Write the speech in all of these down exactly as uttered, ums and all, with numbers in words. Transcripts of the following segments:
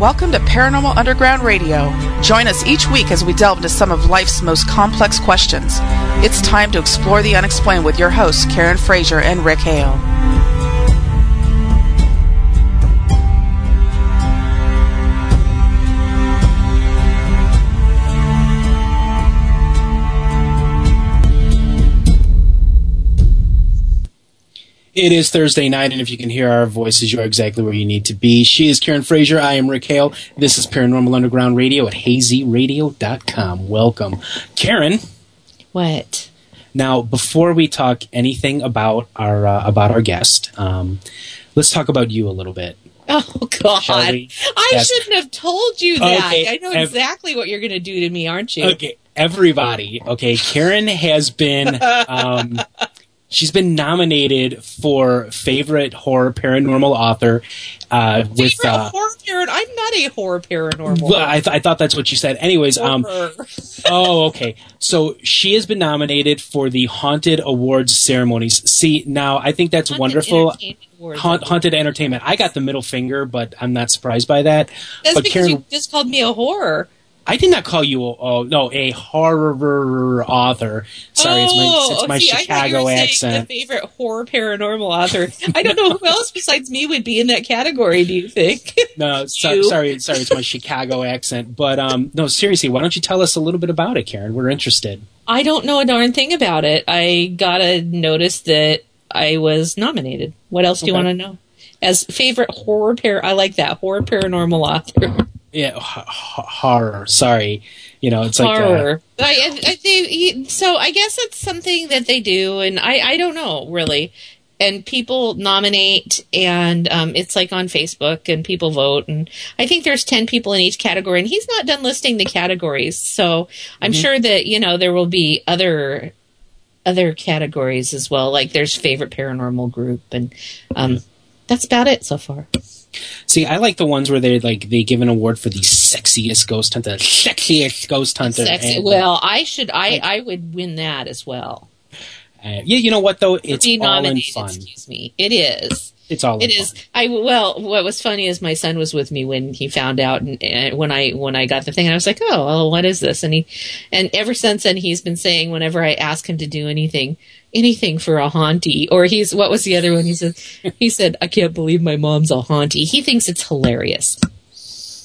Welcome to Paranormal Underground Radio. Join us each week as we delve into some of life's most complex questions. It's time to explore the unexplained with your hosts, Karen Frazier and Rick Hale. It is Thursday night, and if you can hear our voices, you're exactly where you need to be. She is Karen Frazier. I am Rick Hale. This is Paranormal Underground Radio at Hazy Radio dot com. Welcome. Karen. What? Now, before we talk anything about our uh, about our guest, um, let's talk about you a little bit. Oh, God. I yes. shouldn't have told you that. Okay. I know exactly what you're going to do to me, aren't you? Okay. Everybody. Okay. Karen has been... Um, She's been nominated for favorite horror paranormal author. Uh, favorite with, uh, horror paranormal? I'm not a horror paranormal. Well, I, th- I thought that's what you said. Anyways, um, oh, okay. So she has been nominated for the Haunted Awards ceremonies. See, now I think that's Haunted wonderful. Entertainment Awards, ha- Haunted Entertainment. I got the middle finger, but I'm not surprised by that. That's but because Karen, you just called me a horror. I did not call you a, oh, no, a horror author. Sorry, oh, it's my, it's my see, Chicago I accent. The favorite horror paranormal author. I don't know who else besides me would be in that category, do you think? No, so, sorry, sorry, it's my Chicago accent. But um, no, seriously, why don't you tell us a little bit about it, Karen? We're interested. I don't know a darn thing about it. I got a notice that I was nominated. What else do okay. you want to know? As favorite horror par- I like that, horror paranormal author. Yeah, h- horror. Sorry, you know it's horror. like horror. I, I, they, so I guess it's something that they do, and I, I don't know really. And people nominate, and um, it's like on Facebook, and people vote. And I think there's ten people in each category, and he's not done listing the categories, so I'm mm-hmm. sure that you know there will be other other categories as well. Like there's favorite paranormal group, and um, mm-hmm. that's about it so far. See, I like the ones where they like they give an award for the sexiest ghost hunter, sexiest ghost hunter. Sexy. And, well, I should, I, like, I would win that as well. Uh, yeah, you know what though, it's all in fun. Excuse me, it is. It's all. It in is. Fun. I well, what was funny is my son was with me when he found out, and, and when I when I got the thing, I was like, oh, well, what is this? And he, and ever since then, he's been saying whenever I ask him to do anything. Anything for a hauntie, or he's what was the other one? He said, he said, I can't believe my mom's a hauntie. He thinks it's hilarious.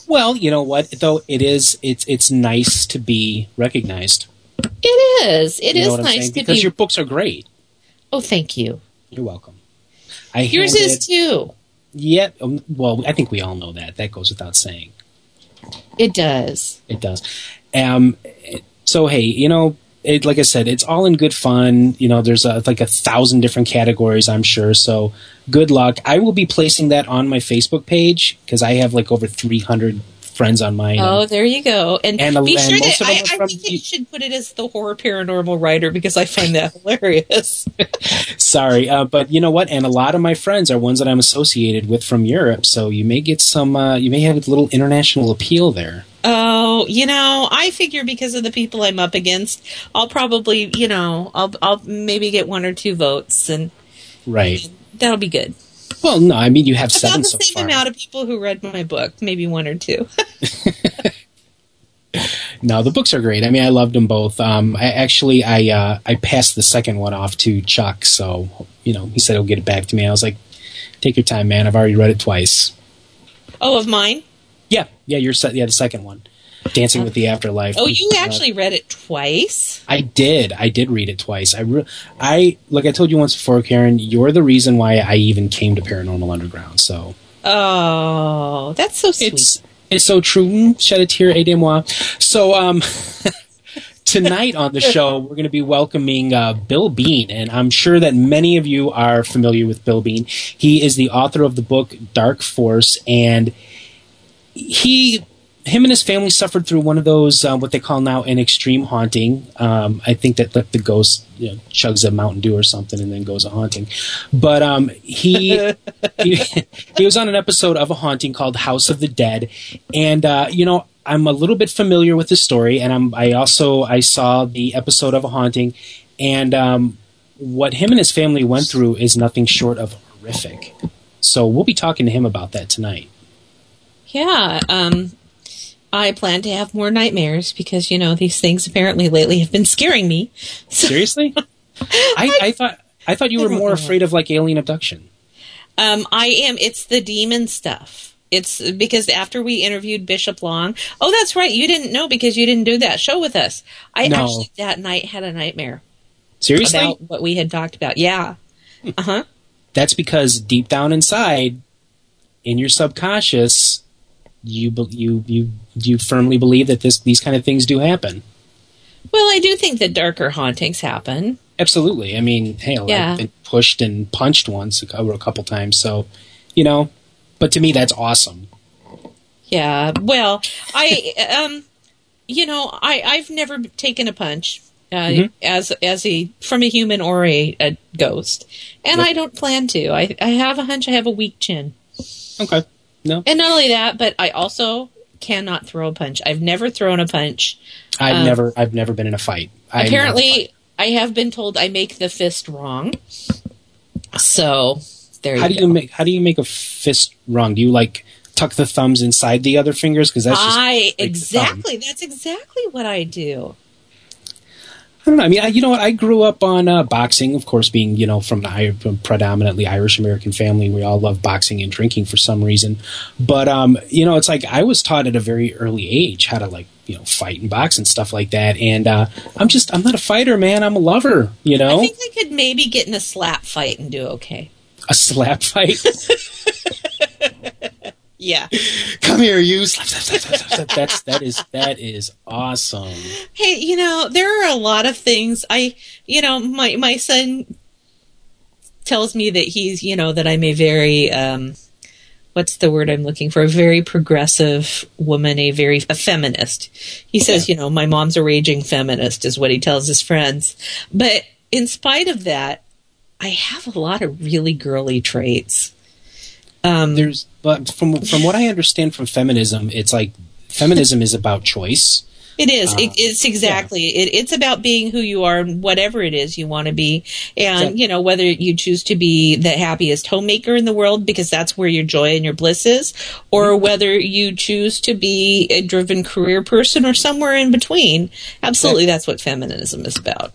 Well, you know what though, it is. It's it's nice to be recognized. It is. It you know is nice saying? to because be because your books are great. Oh, thank you. You're welcome. I Yours handed, is too. Yeah. Um, well, I think we all know that. That goes without saying. It does. It does. Um. So hey, you know. It, like I said, it's all in good fun. You know, there's a, like a thousand different categories, I'm sure. So good luck. I will be placing that on my Facebook page because I have like over three hundred friends on mine. Oh, and, there you go. And, and be and sure that I, I think you should put it as the horror paranormal writer because I find that hilarious. Sorry. Uh, but you know what? And a lot of my friends are ones that I'm associated with from Europe. So you may get some, uh, you may have a little international appeal there. Oh, you know, I figure because of the people I'm up against, I'll probably, you know, I'll I'll maybe get one or two votes, and right, that'll be good. Well, no, I mean you have seven so far. About the same amount of people who read my book, maybe one or two. No, the books are great. I mean, I loved them both. Um, I actually, I uh, I passed the second one off to Chuck, so you know, he said he'll get it back to me. I was like, take your time, man. I've already read it twice. Oh, of mine. Yeah, yeah, you're yeah the second one, Dancing with the Afterlife. Oh, you actually read it twice? I did. I did read it twice. I, re- I like I told you once before, Karen. You're the reason why I even came to Paranormal Underground. So. Oh, that's so sweet. It's, it's so true. Shed a tear, aidez-moi. So, um, tonight on the show, we're going to be welcoming uh, Bill Bean, and I'm sure that many of you are familiar with Bill Bean. He is the author of the book Dark Force, and He, him and his family suffered through one of those, uh, what they call now an extreme haunting. Um, I think that like, the ghost you know, chugs a Mountain Dew or something and then goes a haunting. But um, he, he he was on an episode of A Haunting called House of the Dead. And, uh, you know, I'm a little bit familiar with the story. And I'm, I also, I saw the episode of A Haunting. And um, what him and his family went through is nothing short of horrific. So we'll be talking to him about that tonight. Yeah. Um, I plan to have more nightmares because, you know, these things apparently lately have been scaring me. So. Seriously? I, I thought I thought you were more afraid of, like, alien abduction. Um, I am. It's the demon stuff. It's because after we interviewed Bishop Long. Oh, that's right. You didn't know because you didn't do that show with us. I no. actually that night had a nightmare. Seriously? About what we had talked about. Yeah. Hmm. Uh-huh. That's because deep down inside, in your subconscious, you you you you firmly believe that this these kind of things do happen. Well, I do think that darker hauntings happen. Absolutely. I mean, hell, yeah. I've been pushed and punched once over a couple times, so, you know. But to me, that's awesome. Yeah. Well, I, um, you know, I, I've never taken a punch uh, mm-hmm. as as a from a human or a, a ghost, and yep. I don't plan to. I, I have a hunch. I have a weak chin. Okay. No. And not only that, but I also cannot throw a punch. I've never thrown a punch. I've um, never. I've never been in a fight. I apparently, I have been told I make the fist wrong. So. There how you do go. you make how do you make a fist wrong? Do you like tuck the thumbs inside the other fingers? Because that's just I exactly that's exactly what I do. I don't know. I mean, I, you know what? I grew up on uh, boxing, of course, being you know from a predominantly Irish American family. We all love boxing and drinking for some reason. But um, you know, it's like I was taught at a very early age how to like you know fight and box and stuff like that. And uh, I'm just I'm not a fighter, man. I'm a lover. You know. I think I could maybe get in a slap fight and do okay. A slap fight? Yeah. Come here, you. Slap, slap, slap, slap, slap. That's, that, is, that is awesome. Hey, you know, there are a lot of things. I, you know, my, my son tells me that he's, you know, that I'm a very, um, what's the word I'm looking for? A very progressive woman, a very a feminist. He says, yeah. you know, my mom's a raging feminist is what he tells his friends. But in spite of that, I have a lot of really girly traits. Um, There's, but from from what I understand from feminism, it's like feminism is about choice. It is. Uh, it, it's exactly. Yeah. It, it's about being who you are, and whatever it is you want to be, and exactly. you know whether you choose to be the happiest homemaker in the world because that's where your joy and your bliss is, or whether you choose to be a driven career person or somewhere in between. Absolutely, exactly. That's what feminism is about.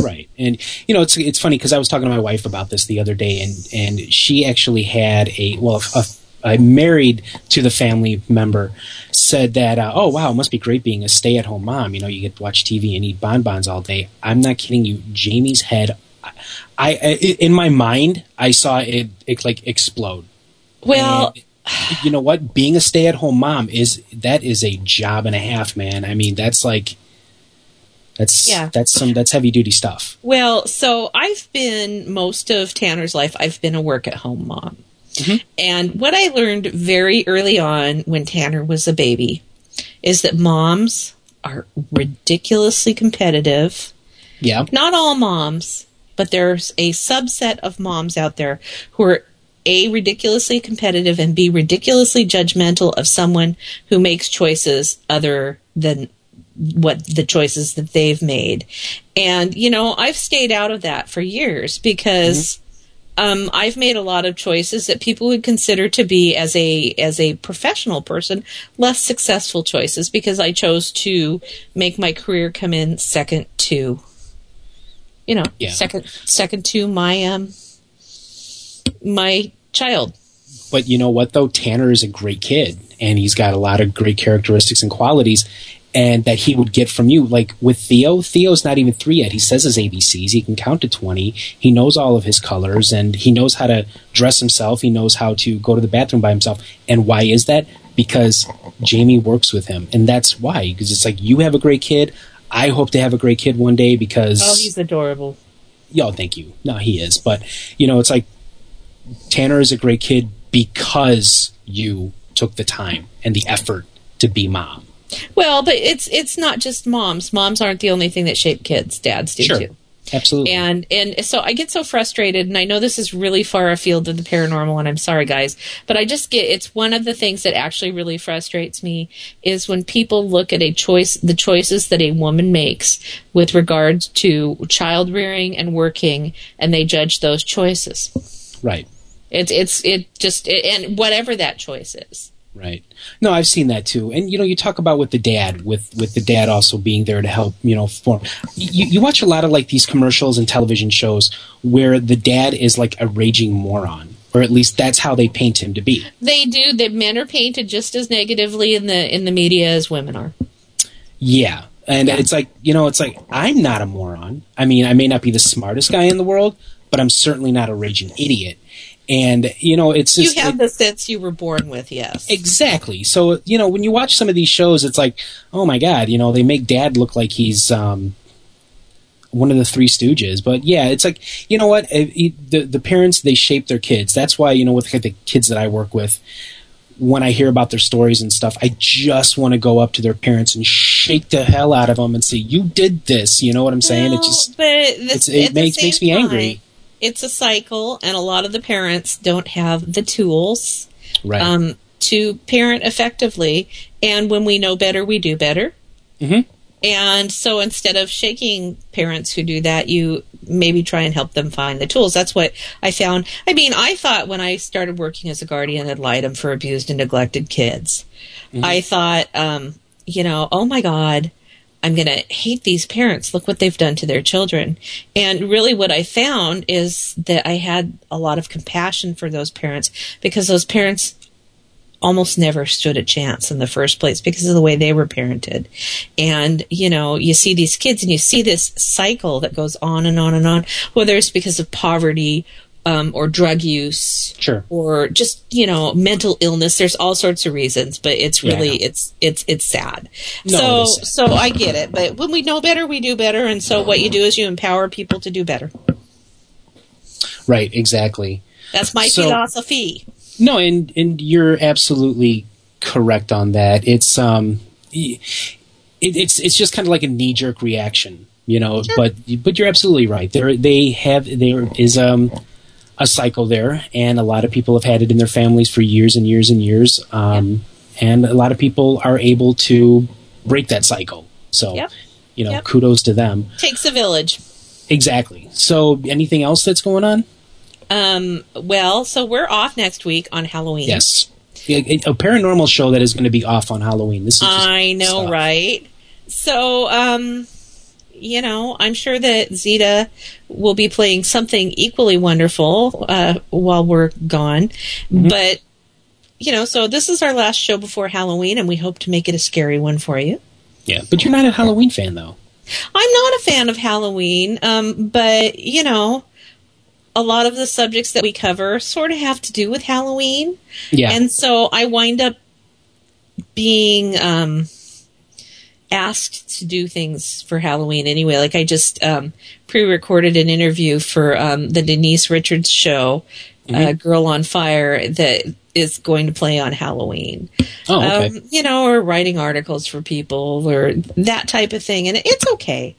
Right. And, you know, it's it's funny because I was talking to my wife about this the other day, and, and she actually had a, well, a, a married to the family member said that, uh, oh, wow, it must be great being a stay-at-home mom. You know, you get to watch T V and eat bonbons all day. I'm not kidding you. Jamie's head, I, I in my mind, I saw it, it like, explode. Well... And, you know what? Being a stay-at-home mom, is that is a job and a half, man. I mean, that's like... That's yeah. that's some that's heavy duty stuff. Well, so I've been most of Tanner's life. I've been a work at home mom, mm-hmm. and what I learned very early on when Tanner was a baby is that moms are ridiculously competitive. Yeah, not all moms, but there's a subset of moms out there who are A, ridiculously competitive, and B, ridiculously judgmental of someone who makes choices other than. What the choices that they've made. And, you know, I've stayed out of that for years because mm-hmm. um, I've made a lot of choices that people would consider to be, as a as a professional person, less successful choices because I chose to make my career come in second to, you know, yeah. second second to my um my child. But you know what, though? Tanner is a great kid, and he's got a lot of great characteristics and qualities. And that he would get from you. Like with Theo, Theo's not even three yet. He says his A B Cs. He can count to twenty. He knows all of his colors. And he knows how to dress himself. He knows how to go to the bathroom by himself. And why is that? Because Jamie works with him. And that's why. Because it's like, you have a great kid. I hope to have a great kid one day because... Oh, he's adorable. Yo, thank you. No, he is. But, you know, it's like, Tanner is a great kid because you took the time and the effort to be mom. Well, but it's it's not just moms. Moms aren't the only thing that shape kids. Dads do sure. too. Absolutely. And and so I get so frustrated, and I know this is really far afield of the paranormal, and I'm sorry, guys, but I just get it's one of the things that actually really frustrates me is when people look at a choice, the choices that a woman makes with regard to child rearing and working, and they judge those choices. Right. It's it's it just it, and whatever that choice is. Right. No, I've seen that too. And, you know, you talk about with the dad, with, with the dad also being there to help, you know, form. You, you watch a lot of, like, these commercials and television shows where the dad is, like, a raging moron. Or at least that's how they paint him to be. They do. The men are painted just as negatively in the in the media as women are. Yeah. And yeah. it's like, you know, it's like, I'm not a moron. I mean, I may not be the smartest guy in the world, but I'm certainly not a raging idiot. And, you know, it's just... You have it, the sense you were born with, yes. Exactly. So, you know, when you watch some of these shows, it's like, oh, my God, you know, they make Dad look like he's... Um, one of the Three Stooges. But yeah, it's like, you know what, the the parents, they shape their kids. That's why, you know, with the kids that I work with, when I hear about their stories and stuff, I just want to go up to their parents and shake the hell out of them and say, you did this, you know what I'm saying? Well, it just but this, it's, it makes makes me time, angry. It's a cycle, and a lot of the parents don't have the tools right. um, to parent effectively, and when we know better, we do better. Mm-hmm. And so instead of shaking parents who do that, you maybe try and help them find the tools. That's what I found. I mean, I thought when I started working as a guardian ad litem for abused and neglected kids, mm-hmm. I thought, um, you know, oh, my God, I'm going to hate these parents. Look what they've done to their children. And really what I found is that I had a lot of compassion for those parents, because those parents almost never stood a chance in the first place because of the way they were parented. And, you know, you see these kids and you see this cycle that goes on and on and on, whether it's because of poverty um, or drug use sure. or just, you know, mental illness. There's all sorts of reasons, but it's really, yeah, it's, it's, it's sad. No, so, it is sad. So I get it, but when we know better, we do better. And so what you do is you empower people to do better. Right. Exactly. That's my so, philosophy. No, and, and you're absolutely correct on that. It's um, it, it's it's just kind of like a knee jerk reaction, you know. Sure. But but you're absolutely right. There they have there is um a cycle there, and a lot of people have had it in their families for years and years and years. Um, yeah. And a lot of people are able to break that cycle. So yep. you know, yep. kudos to them. Takes a village. Exactly. So, anything else that's going on? Um, well, so we're off next week on Halloween. Yes. A, a paranormal show that is going to be off on Halloween. This is I know, stuff. right? So, um, you know, I'm sure that Zita will be playing something equally wonderful uh, while we're gone. Mm-hmm. But, you know, so this is our last show before Halloween, and we hope to make it a scary one for you. Yeah, but you're not a Halloween fan, though. I'm not a fan of Halloween, um, but, you know... a lot of the subjects that we cover sort of have to do with Halloween. Yeah. And so I wind up being um, asked to do things for Halloween anyway. Like I just um, pre-recorded an interview for um, the Denise Richards show, mm-hmm. uh, Girl on Fire, that is going to play on Halloween. Oh, okay. Um, you know, or writing articles for people or that type of thing. And it's okay.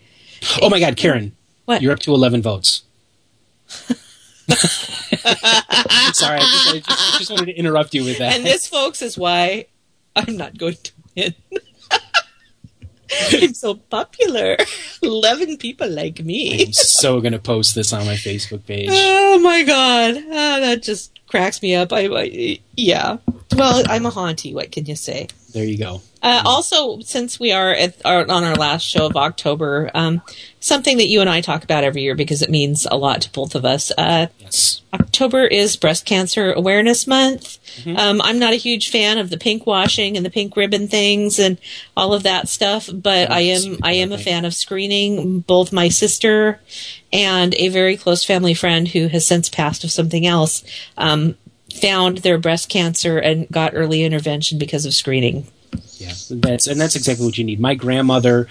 Oh, my God, Karen. What? You're up to eleven votes. Sorry, I just, I just wanted to interrupt you with that. And this, folks, is why I'm not going to win. I'm so popular. eleven people like me. I'm so going to post this on my Facebook page. Oh, my God. Oh, that just cracks me up. I, I Yeah. Well, I'm a hauntie. What can you say? There you go. Uh, also, since we are at our, on our last show of October, um, something that you and I talk about every year because it means a lot to both of us. Uh, yes. October is Breast Cancer Awareness Month. Mm-hmm. Um, I'm not a huge fan of the pink washing and the pink ribbon things and all of that stuff, but I am I am a fan of screening. Both my sister and a very close family friend who has since passed of something else um, found their breast cancer and got early intervention because of screening. Yeah, that's and that's exactly what you need. My grandmother,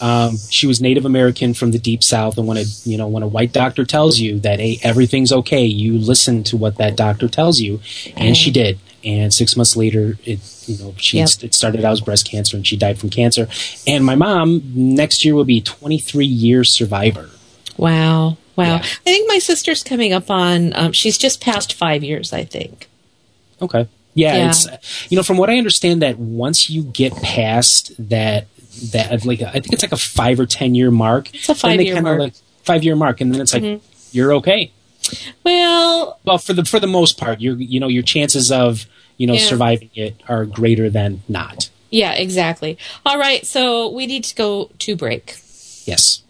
um, she was Native American from the Deep South, and when a you know when a white doctor tells you that hey, everything's okay, you listen to what that doctor tells you, and she did. And six months later, it you know she yep. it started out as breast cancer, and she died from cancer. And my mom next year will be a twenty-three year survivor. Wow. Wow. Yeah. I think my sister's coming up on, um, she's just past five years, I think. Okay. Yeah, yeah. It's, you know, from what I understand that once you get past that, that like, I think it's like a five or ten year mark. It's a five year mark. Like, five year mark. And then it's like, mm-hmm. you're okay. Well, well, for the, for the most part, you're, you know, your chances of you know, yeah. surviving it are greater than not. Yeah, exactly. All right, so we need to go to break. Yes.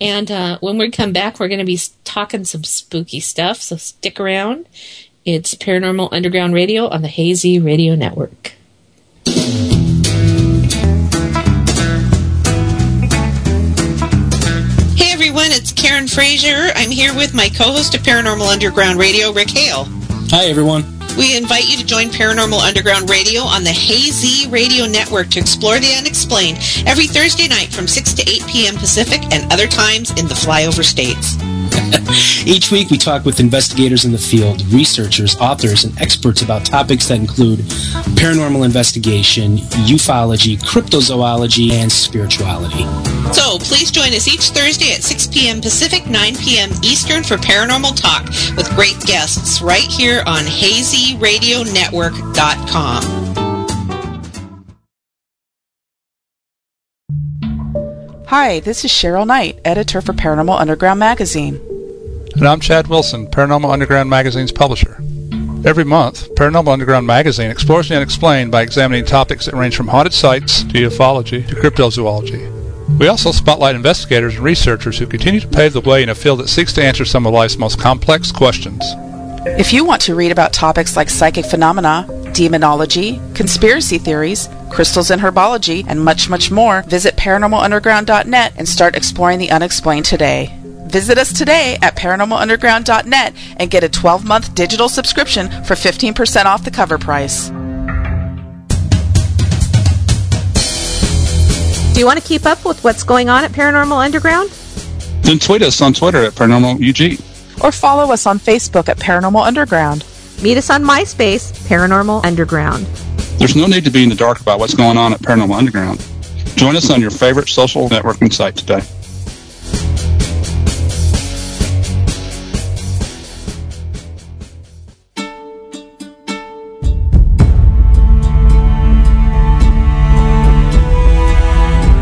And uh, when we come back, we're going to be talking some spooky stuff, so stick around. It's Paranormal Underground Radio on the Hazy Radio Network. Hey, everyone, it's Karen Frazier. I'm here with my co-host of Paranormal Underground Radio, Rick Hale. Hi, everyone. We invite you to join Paranormal Underground Radio on the Hazy Radio Network to explore the unexplained every Thursday night from six to eight p.m. Pacific and other times in the flyover states. Each week we talk with investigators in the field, researchers, authors, and experts about topics that include paranormal investigation, ufology, cryptozoology, and spirituality. So please join us each Thursday at six p.m. Pacific, nine p.m. Eastern for Paranormal Talk with great guests right here on Hazy Radio Network dot com. Hi, this is Cheryl Knight, editor for Paranormal Underground Magazine. And I'm Chad Wilson, Paranormal Underground Magazine's publisher. Every month, Paranormal Underground Magazine explores the unexplained by examining topics that range from haunted sites to ufology to cryptozoology. We also spotlight investigators and researchers who continue to pave the way in a field that seeks to answer some of life's most complex questions. If you want to read about topics like psychic phenomena, demonology, conspiracy theories, crystals and herbology, and much, much more, visit paranormal underground dot net and start exploring the unexplained today. Visit us today at paranormal underground dot net and get a twelve-month digital subscription for fifteen percent off the cover price. Do you want to keep up with what's going on at Paranormal Underground? Then tweet us on Twitter at Paranormal U G. Or follow us on Facebook at Paranormal Underground. Meet us on MySpace, Paranormal Underground. There's no need to be in the dark about what's going on at Paranormal Underground. Join us on your favorite social networking site today.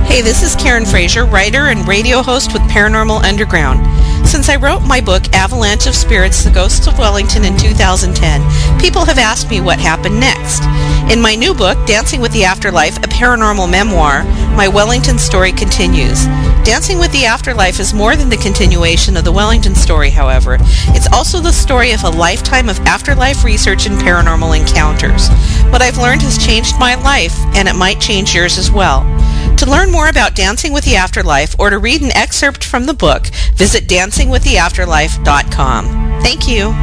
Hey, this is Karen Frazier, writer and radio host with Paranormal Underground. Since I wrote my book, Avalanche of Spirits, The Ghosts of Wellington, in two thousand ten, people have asked me what happened next. In my new book, Dancing with the Afterlife, a paranormal memoir, my Wellington story continues. Dancing with the Afterlife is more than the continuation of the Wellington story, however. It's also the story of a lifetime of afterlife research and paranormal encounters. What I've learned has changed my life, and it might change yours as well. To learn more about Dancing with the Afterlife or to read an excerpt from the book, visit dancing with the afterlife dot com. Thank you.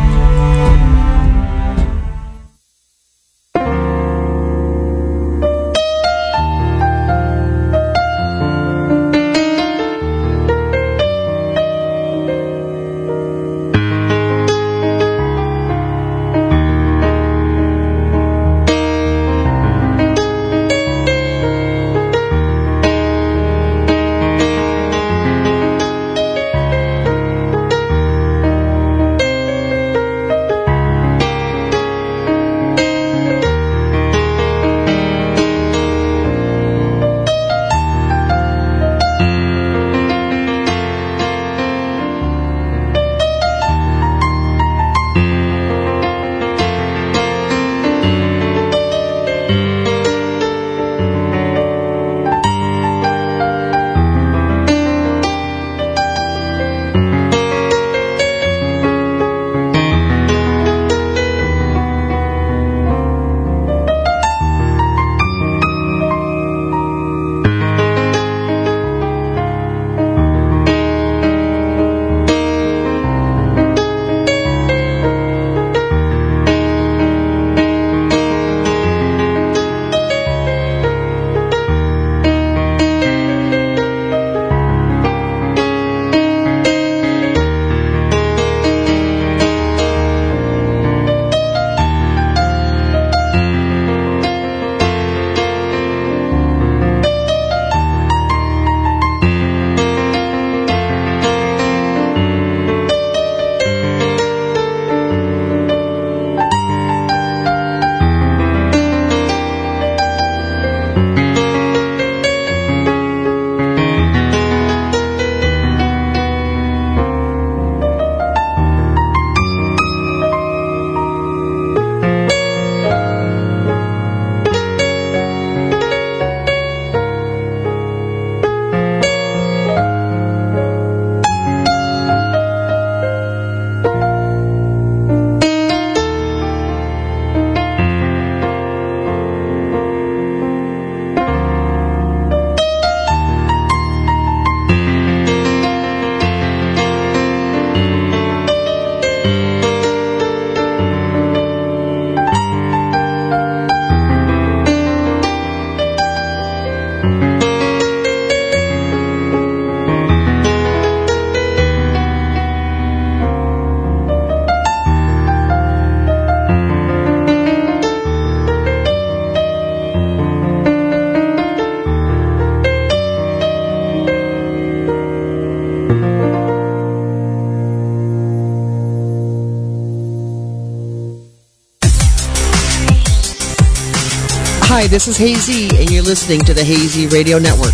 Hi, this is Hazy, and you're listening to the Hazy Radio Network.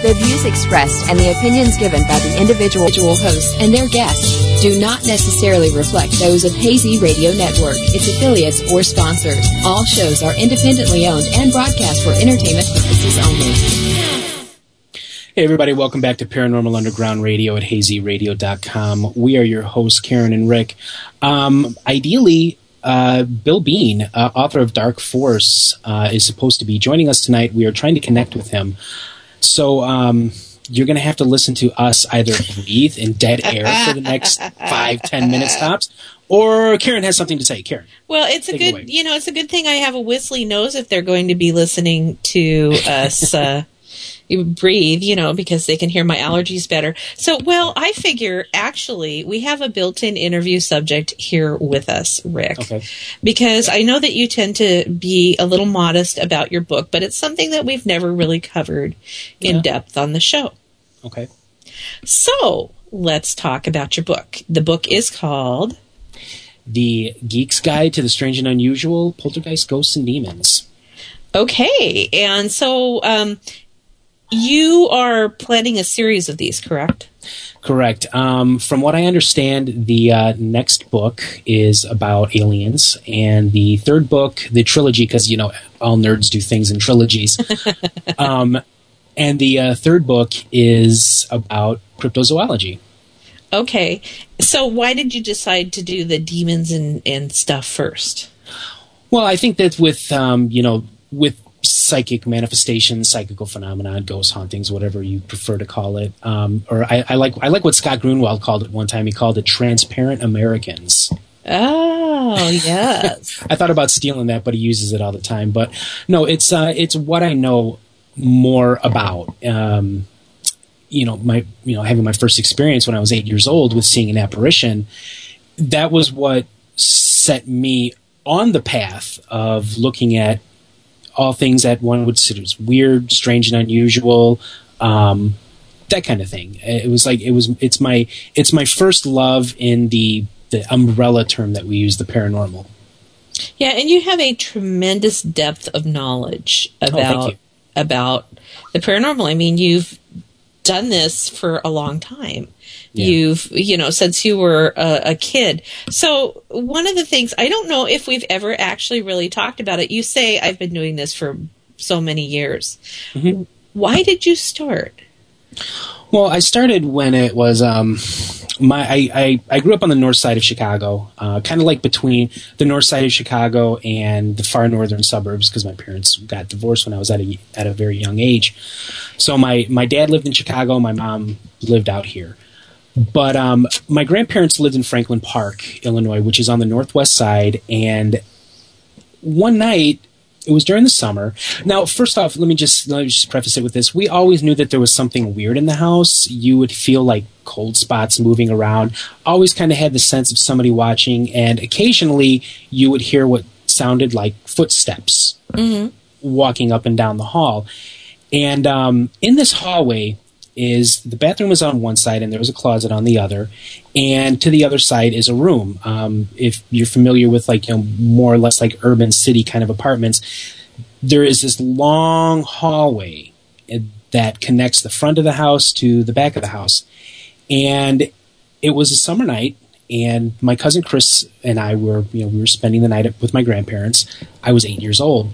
The views expressed and the opinions given by the individual hosts and their guests do not necessarily reflect those of Hazy Radio Network, its affiliates, or sponsors. All shows are independently owned and broadcast for entertainment purposes only. Hey everybody, welcome back to Paranormal Underground Radio at Hazy Radio dot com. We are your hosts, Karen and Rick. Um, ideally, uh, Bill Bean, uh, author of Dark Force, uh, is supposed to be joining us tonight. We are trying to connect with him. So um, you're going to have to listen to us either breathe in dead air for the next five, ten minutes tops, or Karen has something to say. Karen. Well, it's a good, you know, it's a good thing I have a whistly nose if they're going to be listening to us uh You breathe, you know, because they can hear my allergies better. So, well, I figure, actually, we have a built-in interview subject here with us, Rick. Okay. Because I know that you tend to be a little modest about your book, but it's something that we've never really covered in yeah. depth on the show. Okay. So, let's talk about your book. The book is called The Geek's Guide to the Strange and Unusual, Poltergeist, Ghosts, and Demons. Okay. And so, um... you are planning a series of these, correct? Correct. Um, from what I understand, the uh, next book is about aliens, and the third book, the trilogy, because, you know, all nerds do things in trilogies. um, and the uh, third book is about cryptozoology. Okay. So why did you decide to do the demons and, and stuff first? Well, I think that with, um, you know, with psychic manifestations, psychical phenomenon, ghost hauntings, whatever you prefer to call it. Um, or I, I like I like what Scott Grunewald called it one time. He called it Transparent Americans. Oh, yes. I thought about stealing that, but he uses it all the time. But no, it's uh, it's what I know more about. Um, you know, my you know having my first experience when I was eight years old with seeing an apparition. That was what set me on the path of looking at all things that one would consider as weird, strange, and unusual, um, that kind of thing. It was like it was. It's my it's my first love in the the umbrella term that we use, the paranormal. Yeah, and you have a tremendous depth of knowledge about oh, thank you. about the paranormal. I mean, you've done this for a long time. Yeah. You've, you know, since you were a, a kid. So one of the things, I don't know if we've ever actually really talked about it. You say, I've been doing this for so many years. Mm-hmm. Why did you start? Well, I started when it was, um, my, I, I, I grew up on the north side of Chicago, uh, kind of like between the north side of Chicago and the far northern suburbs, because my parents got divorced when I was at a, at a very young age. So my, my dad lived in Chicago, my mom lived out here. But um, my grandparents lived in Franklin Park, Illinois, which is on the northwest side. And one night, it was during the summer. Now, first off, let me just let me just preface it with this: we always knew that there was something weird in the house. You would feel like cold spots moving around. Always kind of had the sense of somebody watching, and occasionally you would hear what sounded like footsteps mm-hmm. walking up and down the hall. And um, in this hallway. Is the bathroom was on one side and there was a closet on the other, and to the other side is a room. Um, if you're familiar with like you know more or less like urban city kind of apartments, there is this long hallway that connects the front of the house to the back of the house. And it was a summer night, and my cousin Chris and I were you know we were spending the night with my grandparents. I was eight years old,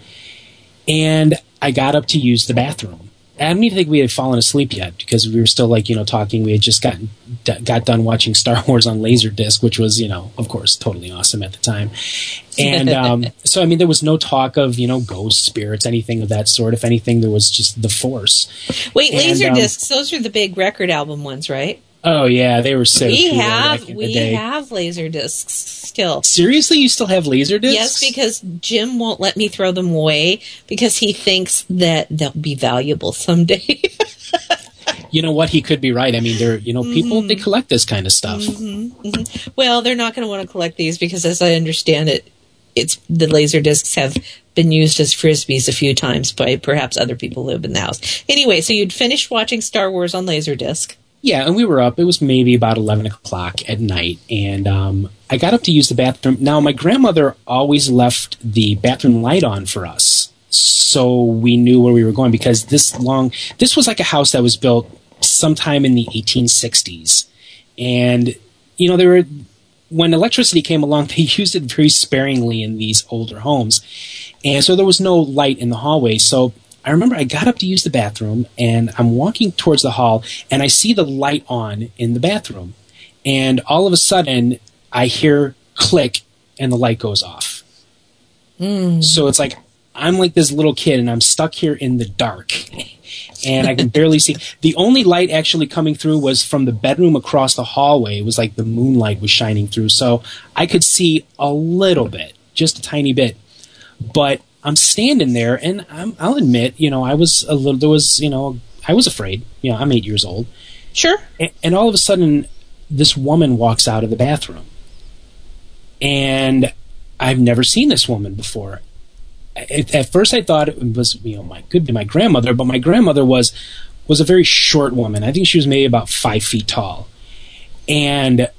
and I got up to use the bathroom. I don't even think we had fallen asleep yet because we were still like, you know, talking. We had just gotten d- got done watching Star Wars on Laserdisc, which was, you know, of course, totally awesome at the time. And um, so, I mean, there was no talk of, you know, ghosts, spirits, anything of that sort. If anything, there was just the force. Wait, and, Laserdiscs, um, those are the big record album ones, right? Oh, yeah, they were so we cool have back in We the day. have Laserdiscs still. Seriously? You still have Laserdiscs? Yes, because Jim won't let me throw them away because he thinks that they'll be valuable someday. You know what? He could be right. I mean, they're, you know, people, mm-hmm. they collect this kind of stuff. Mm-hmm. Mm-hmm. Well, they're not going to want to collect these because, as I understand it, it's the Laserdiscs have been used as Frisbees a few times by perhaps other people who live in the house. Anyway, so you'd finished watching Star Wars on Laserdisc. Yeah, and we were up. It was maybe about eleven o'clock at night, and um, I got up to use the bathroom. Now, my grandmother always left the bathroom light on for us, so we knew where we were going, because this long, this was like a house that was built sometime in the eighteen sixties. And, you know, there were, when electricity came along, they used it very sparingly in these older homes. And so there was no light in the hallway. So I remember I got up to use the bathroom, and I'm walking towards the hall, and I see the light on in the bathroom. And all of a sudden, I hear click, and the light goes off. Mm. So it's like, I'm like this little kid, and I'm stuck here in the dark. And I can barely see. The only light actually coming through was from the bedroom across the hallway. It was like the moonlight was shining through. So I could see a little bit, just a tiny bit. But I'm standing there, and I'm, I'll admit, you know, I was a little, there was, you know, I was afraid. You know, I'm eight years old. Sure. And, and all of a sudden, this woman walks out of the bathroom. And I've never seen this woman before. At first, I thought it was, you know, my could be my grandmother, but my grandmother was was a very short woman. I think she was maybe about five feet tall, and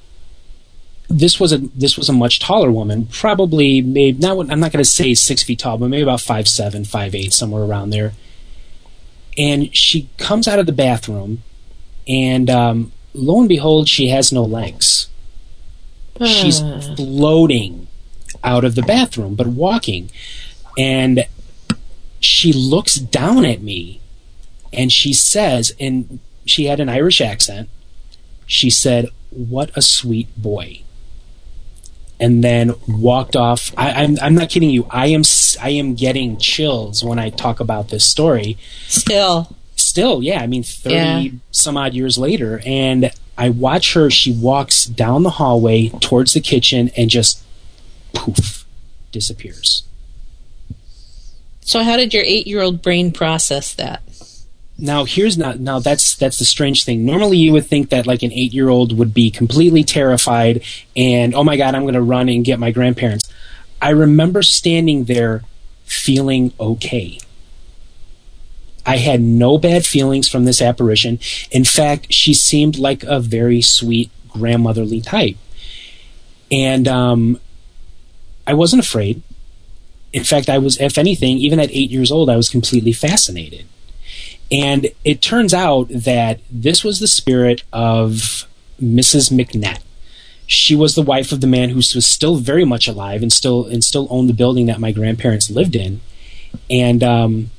this was a this was a much taller woman, probably maybe not. I'm not going to say six feet tall, but maybe about five seven, five eight, somewhere around there. And she comes out of the bathroom, and um, lo and behold, she has no legs. Uh. She's floating out of the bathroom, but walking. And she looks down at me, and she says, and she had an Irish accent, she said, "What a sweet boy." And then walked off. I, I'm I'm not kidding you. I am I am getting chills when I talk about this story. Still. Still, yeah. I mean, thirty yeah. some odd years later. And I watch her. She walks down the hallway towards the kitchen and just poof, disappears. So how did your eight-year-old brain process that? Now, here's not, now that's that's the strange thing. Normally you would think that like an eight-year-old would be completely terrified and, oh my God, I'm going to run and get my grandparents. I remember standing there feeling okay. I had no bad feelings from this apparition. In fact, she seemed like a very sweet grandmotherly type. And um, I wasn't afraid. In fact, I was, if anything, even at eight years old, I was completely fascinated. And it turns out that this was the spirit of Missus McNett. She was the wife of the man who was still very much alive and still and still owned the building that my grandparents lived in. And um,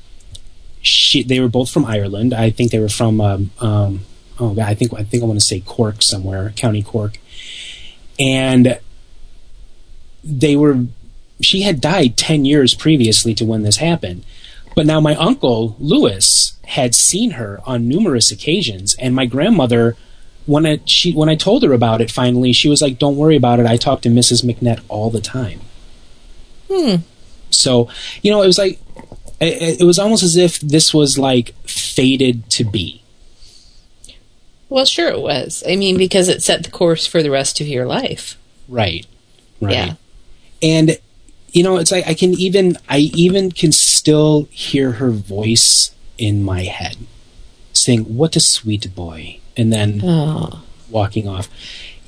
she, they were both from Ireland. I think they were from um, um, oh, I think I think I want to say Cork somewhere, County Cork. And they were. She had died ten years previously to when this happened. But now my uncle, Lewis, had seen her on numerous occasions. And my grandmother, when I, she, when I told her about it finally, she was like, "Don't worry about it. I talk to Missus McNett all the time." Hmm. So, you know, it was like, it, it was almost as if this was like fated to be. Well, sure it was. I mean, because it set the course for the rest of your life. Right. Right. Yeah. And you know, it's like I can even, I even can still hear her voice in my head saying, "What a sweet boy," and then oh. walking off.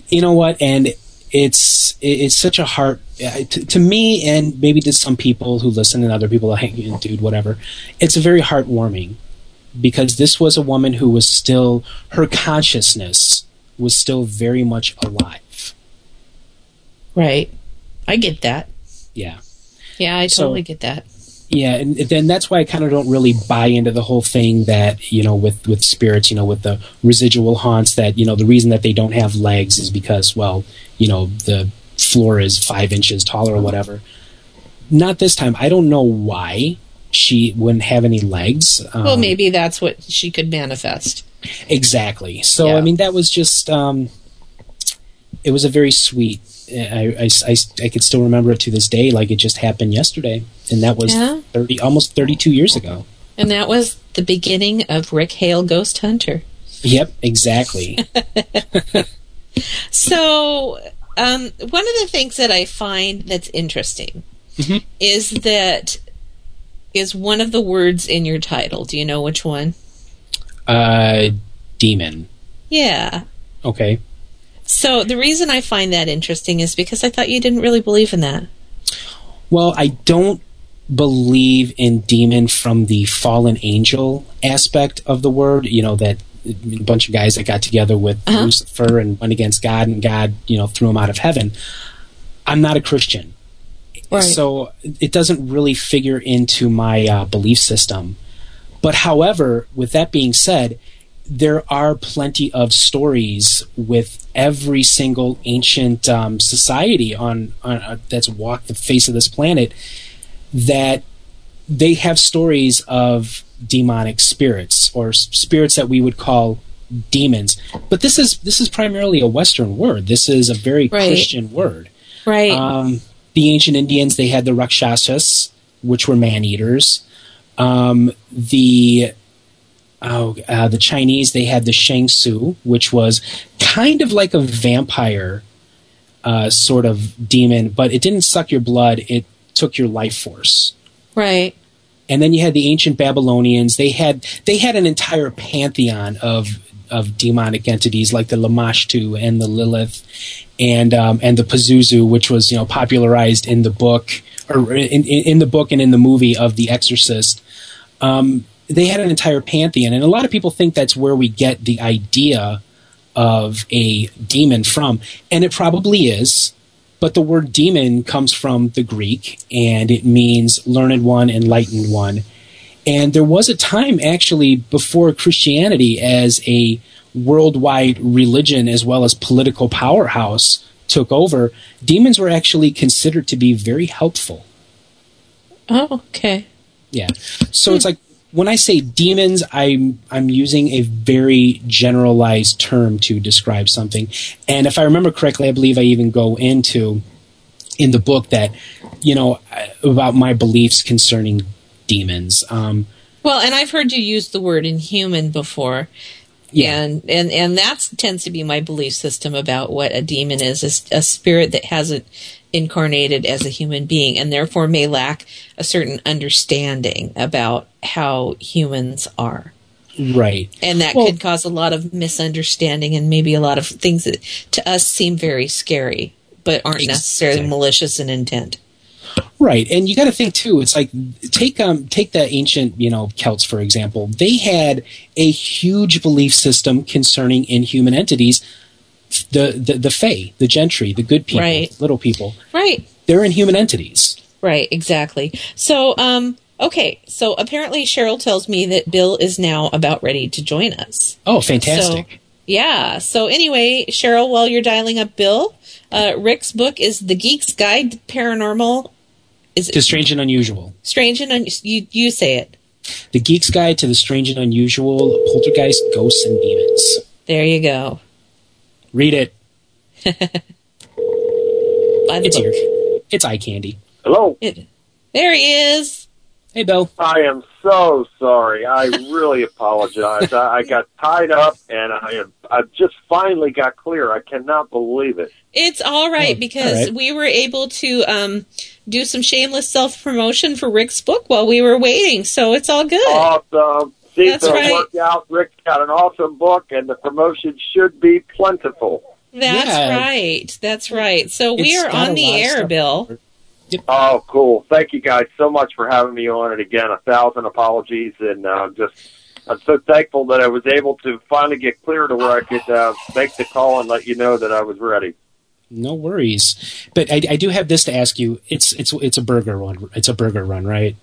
You know what? And it's it's such a heart to, to me, and maybe to some people who listen and other people, like, dude, whatever. It's very heartwarming because this was a woman who was still, her consciousness was still very much alive. Right. I get that. Yeah. Yeah, I totally so, get that. Yeah, and then that's why I kind of don't really buy into the whole thing that, you know, with, with spirits, you know, with the residual haunts that, you know, the reason that they don't have legs is because, well, you know, the floor is five inches taller or whatever. Not this time. I don't know why she wouldn't have any legs. Um, well, maybe that's what she could manifest. Exactly. So, yeah. I mean, that was just, um, it was a very sweet, I, I, I, I could still remember it to this day, like it just happened yesterday, and that was yeah. thirty, almost thirty-two years ago. And that was the beginning of Rick Hale, Ghost Hunter. Yep, exactly. So, um, one of the things that I find that's interesting mm-hmm. is that is one of the words in your title. Do you know which one? Uh, demon. Yeah. Okay. So the reason I find that interesting is because I thought you didn't really believe in that. Well, I don't believe in demon from the fallen angel aspect of the word, you know, that a bunch of guys that got together with uh-huh. Lucifer and went against God, and God, you know, threw him out of heaven. I'm not a Christian. Right. So it doesn't really figure into my uh, belief system. But however, with that being said, there are plenty of stories with every single ancient um, society on, on uh, that's walked the face of this planet that they have stories of demonic spirits, or spirits that we would call demons. But this is this is primarily a Western word. This is a very right. Christian word. Right. Um, the ancient Indians, they had the Rakshasas, which were man-eaters. Um, the... Oh, uh, the Chinese, they had the Shang Tzu, which was kind of like a vampire uh, sort of demon, but it didn't suck your blood. It took your life force. Right. And then you had the ancient Babylonians. They had they had an entire pantheon of of demonic entities like the Lamashtu and the Lilith and um, and the Pazuzu, which was, you know, popularized in the book or in, in the book and in the movie of The Exorcist. Um They had an entire pantheon, and a lot of people think that's where we get the idea of a demon from, and it probably is, but the word demon comes from the Greek, and it means learned one, enlightened one. And there was a time, actually, before Christianity as a worldwide religion as well as political powerhouse took over, demons were actually considered to be very helpful. Oh, okay. Yeah. So hmm. it's like, when I say demons, I'm I'm using a very generalized term to describe something. And if I remember correctly, I believe I even go into in the book that, you know, about my beliefs concerning demons. Um, well, and I've heard you use the word inhuman before. Yeah. And, and, and that tends to be my belief system about what a demon is, is a spirit that hasn't incarnated as a human being and therefore may lack a certain understanding about how humans are. Right. And that well, could cause a lot of misunderstanding and maybe a lot of things that to us seem very scary but aren't necessarily exactly. malicious in intent. Right. And you got to think too, it's like take um take the ancient, you know, Celts for example. They had a huge belief system concerning inhuman entities. The, the the fae, the gentry, the good people, right. little people. Right. They're inhuman entities. Right, exactly. So, um, okay, so apparently Cheryl tells me that Bill is now about ready to join us. Oh, fantastic. So, yeah, so anyway, Cheryl, while you're dialing up Bill, uh, Rick's book is The Geek's Guide to Paranormal. Is it? To Strange and Unusual. Strange and Unusual. You, you say it. The Geek's Guide to the Strange and Unusual, Poltergeist, Ghosts, and Demons. There you go. Read it. It's book. Here. It's eye candy. Hello. It, there he is. Hey, Bill. I am so sorry. I really apologize. I, I got tied up, and I am, I just finally got clear. I cannot believe it. It's all right, oh, because all right. we were able to um, do some shameless self-promotion for Rick's book while we were waiting, so it's all good. Awesome. See, that's so right. Worked out. Rick's got an awesome book, and the promotion should be plentiful. That's yeah. right. That's right. So we it's are on the air, Bill. Yep. Oh, cool. Thank you guys so much for having me on it again. A thousand apologies, and uh, just I'm so thankful that I was able to finally get clear to where I could uh, make the call and let you know that I was ready. No worries. But I, I do have this to ask you. It's it's it's a burger run. It's a burger run, right?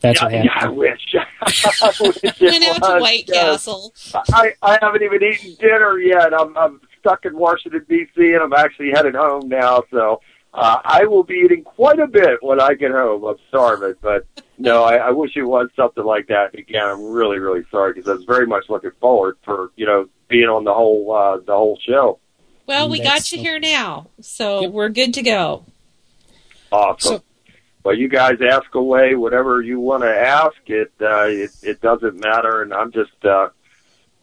That's yeah, what happened. Yeah, I wish. I wish it went out was. To White Castle. I, I haven't even eaten dinner yet. I'm I'm stuck in Washington, D C, and I'm actually headed home now. So uh, I will be eating quite a bit when I get home. I'm starving. But no, I, I wish it was something like that. Again, I'm really, really sorry because I was very much looking forward for, you know, being on the whole uh, the whole show. Well, we That's got you so- here now, so yep. we're good to go. Awesome. So- Well, you guys ask away whatever you want to ask. It, uh, it it doesn't matter, and I'm just, uh,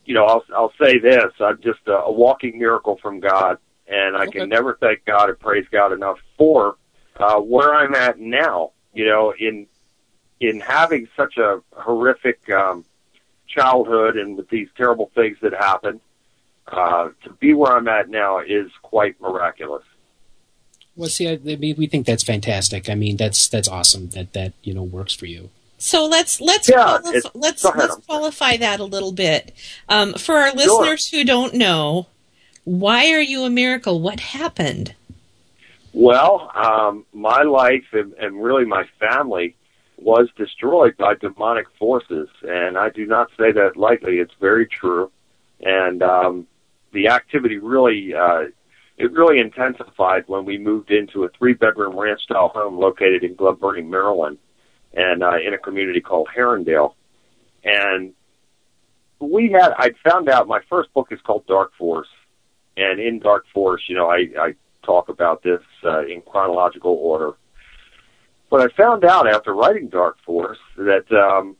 you know, I'll I'll say this: I'm just a, a walking miracle from God, and I okay. can never thank God and praise God enough for uh, where I'm at now. You know, in in having such a horrific um, childhood and with these terrible things that happened, uh, to be where I'm at now is quite miraculous. Well, see, I, I mean, we think that's fantastic. I mean, that's that's awesome that that you know works for you. So let's let's yeah, qualify, let's ahead, let's qualify that a little bit um, for our sure. listeners who don't know. Why are you a miracle? What happened? Well, um, my life and, and really my family was destroyed by demonic forces, and I do not say that lightly. It's very true, and um, the activity really uh, it really intensified when we moved into a three-bedroom ranch-style home located in Glen Burnie, Maryland. And uh, in a community called Herondale. And we had, I found out, my first book is called Dark Force. And in Dark Force, you know, I, I talk about this uh, in chronological order. But I found out after writing Dark Force that, um,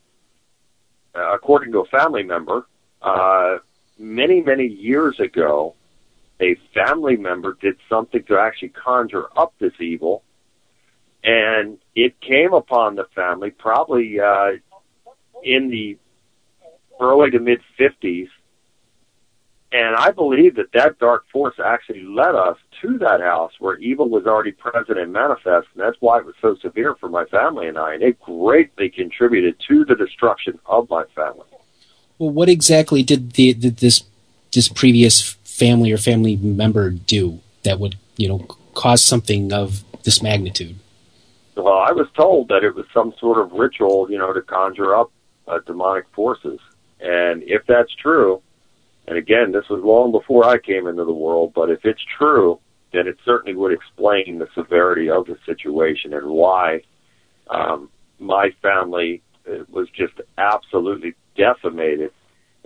uh, according to a family member, uh, many, many years ago, a family member did something to actually conjure up this evil. And it came upon the family probably uh, in the early to mid-fifties. And I believe that that dark force actually led us to that house where evil was already present and manifest. And that's why it was so severe for my family and I. And it greatly contributed to the destruction of my family. Well, what exactly did, the, did this this previous family or family member do that would, you know, cause something of this magnitude? Well, I was told that it was some sort of ritual, you know, to conjure up uh, demonic forces. And if that's true, and again, this was long before I came into the world, but if it's true, then it certainly would explain the severity of the situation and why um, my family was just absolutely decimated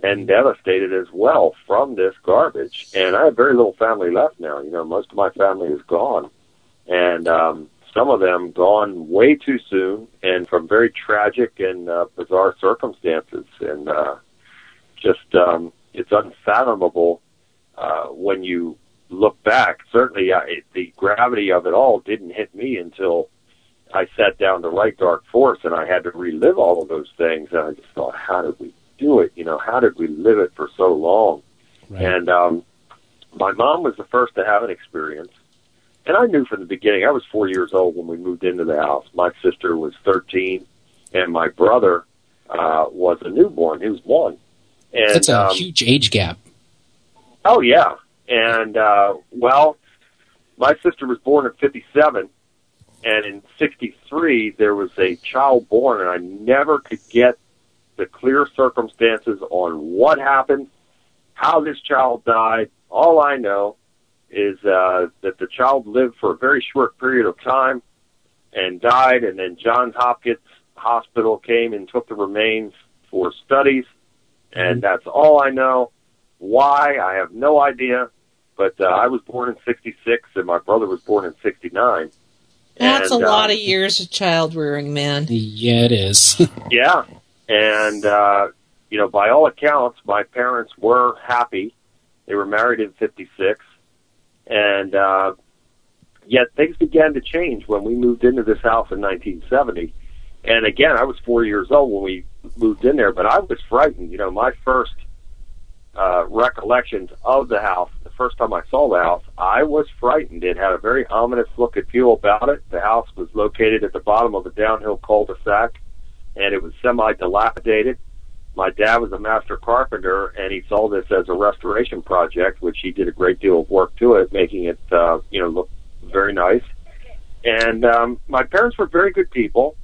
and devastated as well from this garbage. And I have very little family left now. You know, most of my family is gone. And, um... some of them gone way too soon and from very tragic and uh, bizarre circumstances. And uh, just um, it's unfathomable uh, when you look back. Certainly I, the gravity of it all didn't hit me until I sat down to write Dark Force, and I had to relive all of those things. And I just thought, how did we do it? You know, how did we live it for so long? Right. And um, my mom was the first to have an experience. And I knew from the beginning, I was four years old when we moved into the house. My sister was thirteen, and my brother uh, was a newborn. He was one. And, that's a um, huge age gap. Oh, yeah. And, uh, well, my sister was born in fifty-seven, and in sixty-three, there was a child born, and I never could get the clear circumstances on what happened, how this child died. All I know is uh, that the child lived for a very short period of time and died, and then Johns Hopkins Hospital came and took the remains for studies, and that's all I know. Why, I have no idea, but uh, I was born in sixty-six, and my brother was born in sixty-nine. That's and, a lot uh, of years of child rearing, man. Yeah, it is. Yeah, and, uh, you know, by all accounts, my parents were happy. They were married in fifty-six. And uh, yet things began to change when we moved into this house in nineteen seventy. And again, I was four years old when we moved in there, but I was frightened. You know, my first uh, recollections of the house, the first time I saw the house, I was frightened. It had a very ominous look and feel about it. The house was located at the bottom of a downhill cul-de-sac, and it was semi-dilapidated. My dad was a master carpenter, and he saw this as a restoration project, which he did a great deal of work to it, making it, uh, you know, look very nice. And um, my parents were very good people,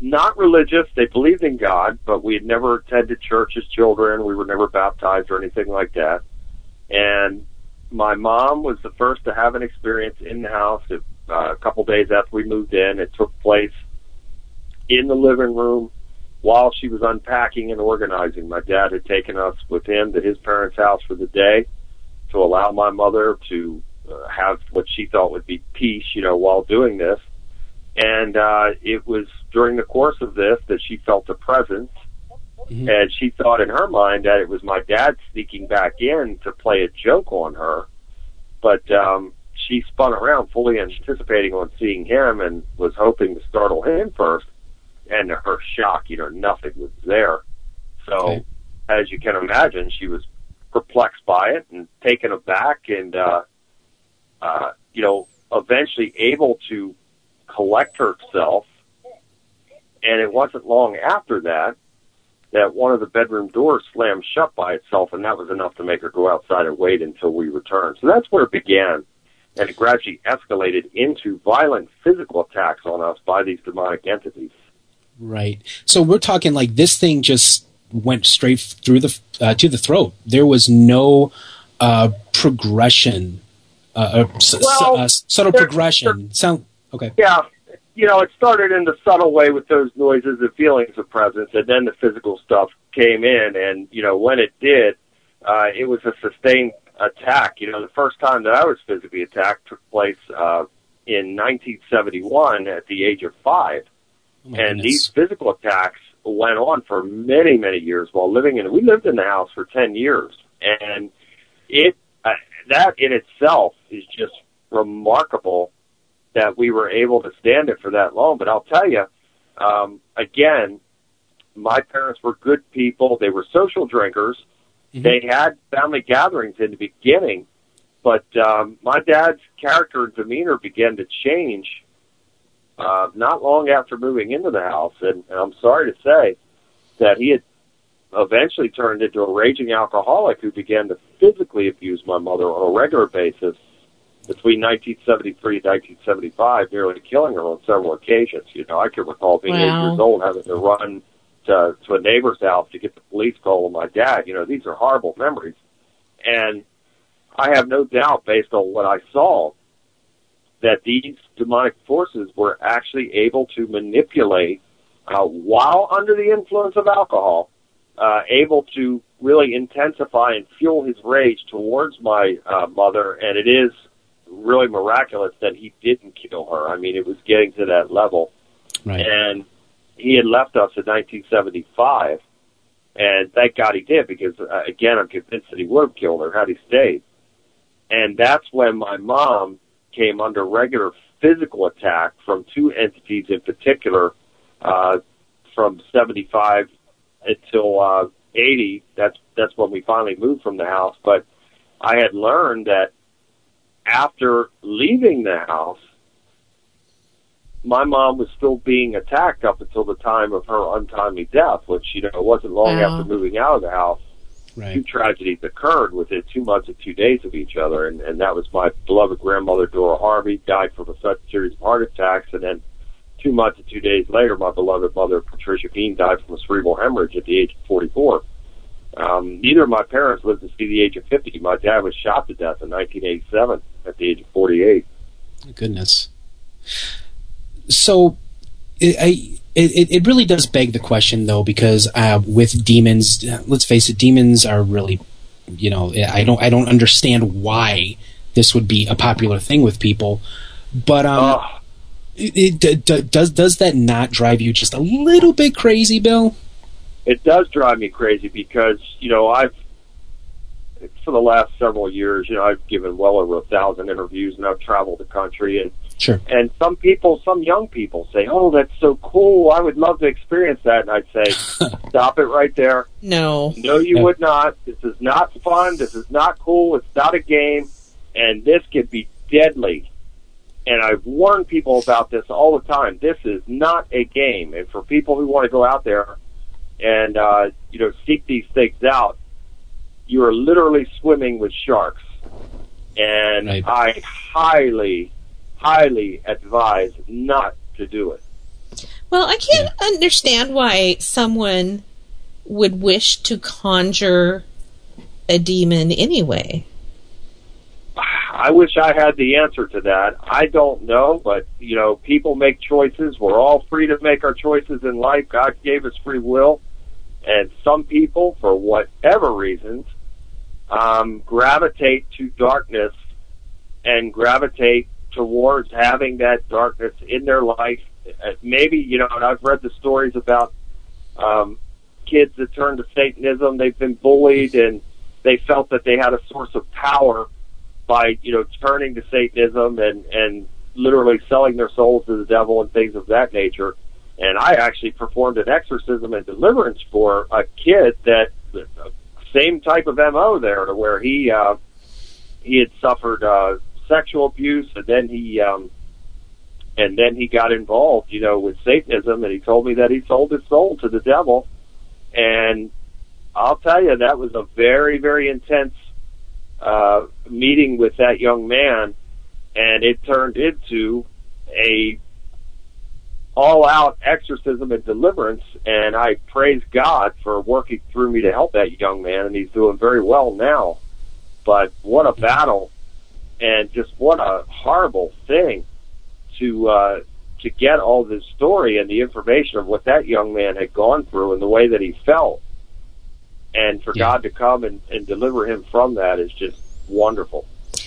not religious. They believed in God, but we had never attended church as children. We were never baptized or anything like that. And my mom was the first to have an experience in the house. It, uh, a couple days after we moved in, it took place in the living room. While she was unpacking and organizing, my dad had taken us with him to his parents' house for the day to allow my mother to uh, have what she thought would be peace, you know, while doing this. And uh, it was during the course of this that she felt a presence, mm-hmm. and she thought in her mind that it was my dad sneaking back in to play a joke on her. But um, she spun around fully anticipating on seeing him and was hoping to startle him first. And to her shock, you know, nothing was there. So, okay. As you can imagine, she was perplexed by it and taken aback, and, uh, uh, you know, eventually able to collect herself. And it wasn't long after that that one of the bedroom doors slammed shut by itself, and that was enough to make her go outside and wait until we returned. So that's where it began, and it gradually escalated into violent physical attacks on us by these demonic entities. Right. So we're talking like this thing just went straight through the uh, to the throat. There was no uh, progression, uh, well, su- uh, subtle there, progression. There, Sound okay? Yeah. You know, it started in the subtle way with those noises and feelings of presence, and then the physical stuff came in. And, you know, when it did, uh, it was a sustained attack. You know, the first time that I was physically attacked took place uh, in nineteen seventy-one at the age of five. Oh my goodness. These physical attacks went on for many, many years while living in it. We lived in the house for ten years. And it uh, that in itself is just remarkable that we were able to stand it for that long. But I'll tell you, um, again, my parents were good people. They were social drinkers. Mm-hmm. They had family gatherings in the beginning, but um, my dad's character and demeanor began to change uh, not long after moving into the house. And, and I'm sorry to say that he had eventually turned into a raging alcoholic who began to physically abuse my mother on a regular basis between nineteen seventy-three and nineteen seventy-five, nearly killing her on several occasions. You know, I can recall being wow. eight years old, having to run to, to a neighbor's house to get the police call on my dad. You know, these are horrible memories. And I have no doubt, based on what I saw, that these demonic forces were actually able to manipulate, uh, while under the influence of alcohol, uh, able to really intensify and fuel his rage towards my uh, mother, and it is really miraculous that he didn't kill her. I mean, it was getting to that level. Right. And he had left us in nineteen seventy-five, and thank God he did, because, uh, again, I'm convinced that he would have killed her had he stayed. And that's when my mom came under regular physical attack from two entities in particular, uh, from seventy-five until uh, eighty. That's, that's when we finally moved from the house. But I had learned that after leaving the house, my mom was still being attacked up until the time of her untimely death, which, you know, wasn't long wow. after moving out of the house. Right. Two tragedies occurred within two months and two days of each other, and, and that was my beloved grandmother, Dora Harvey, died from a sudden series of heart attacks, and then two months and two days later, my beloved mother, Patricia Bean, died from a cerebral hemorrhage at the age of forty-four. Um, neither of my parents lived to see the age of fifty. My dad was shot to death in nineteen eighty-seven at the age of forty-eight. Goodness. So it, I, it, it really does beg the question, though, because uh, with demons, let's face it, demons are really, you know, I don't I don't understand why this would be a popular thing with people. But um, oh. it, it, d- does does that not drive you just a little bit crazy, Bill? It does drive me crazy because, you know, I've, for the last several years, you know, I've given well over a thousand interviews, and I've traveled the country, and sure. and some people, some young people say, oh, that's so cool, I would love to experience that, and I'd say, stop it right there. No. No, you no. would not. This is not fun. This is not cool. It's not a game, and this could be deadly. And I've warned people about this all the time. This is not a game, and for people who want to go out there and, uh, you know, seek these things out, you are literally swimming with sharks. And right. I highly, highly advise not to do it. Well, I can't yeah. understand why someone would wish to conjure a demon anyway. I wish I had the answer to that. I don't know, but, you know, people make choices. We're all free to make our choices in life. God gave us free will. And some people, for whatever reasons, um, gravitate to darkness and gravitate towards having that darkness in their life. Maybe, you know, and I've read the stories about um, kids that turn to Satanism. They've been bullied, and they felt that they had a source of power by, you know, turning to Satanism and, and literally selling their souls to the devil and things of that nature. And I actually performed an exorcism and deliverance for a kid that same type of M O there, to where he uh, he had suffered uh, sexual abuse, and then he um, and then he got involved, you know, with Satanism, and he told me that he sold his soul to the devil. And I'll tell you, that was a very, very intense uh, meeting with that young man, and it turned into a all-out exorcism and deliverance, and I praise God for working through me to help that young man, and he's doing very well now. But what a battle, and just what a horrible thing to uh, to get all this story and the information of what that young man had gone through and the way that he felt, and for yeah. God to come and, and deliver him from that is just wonderful.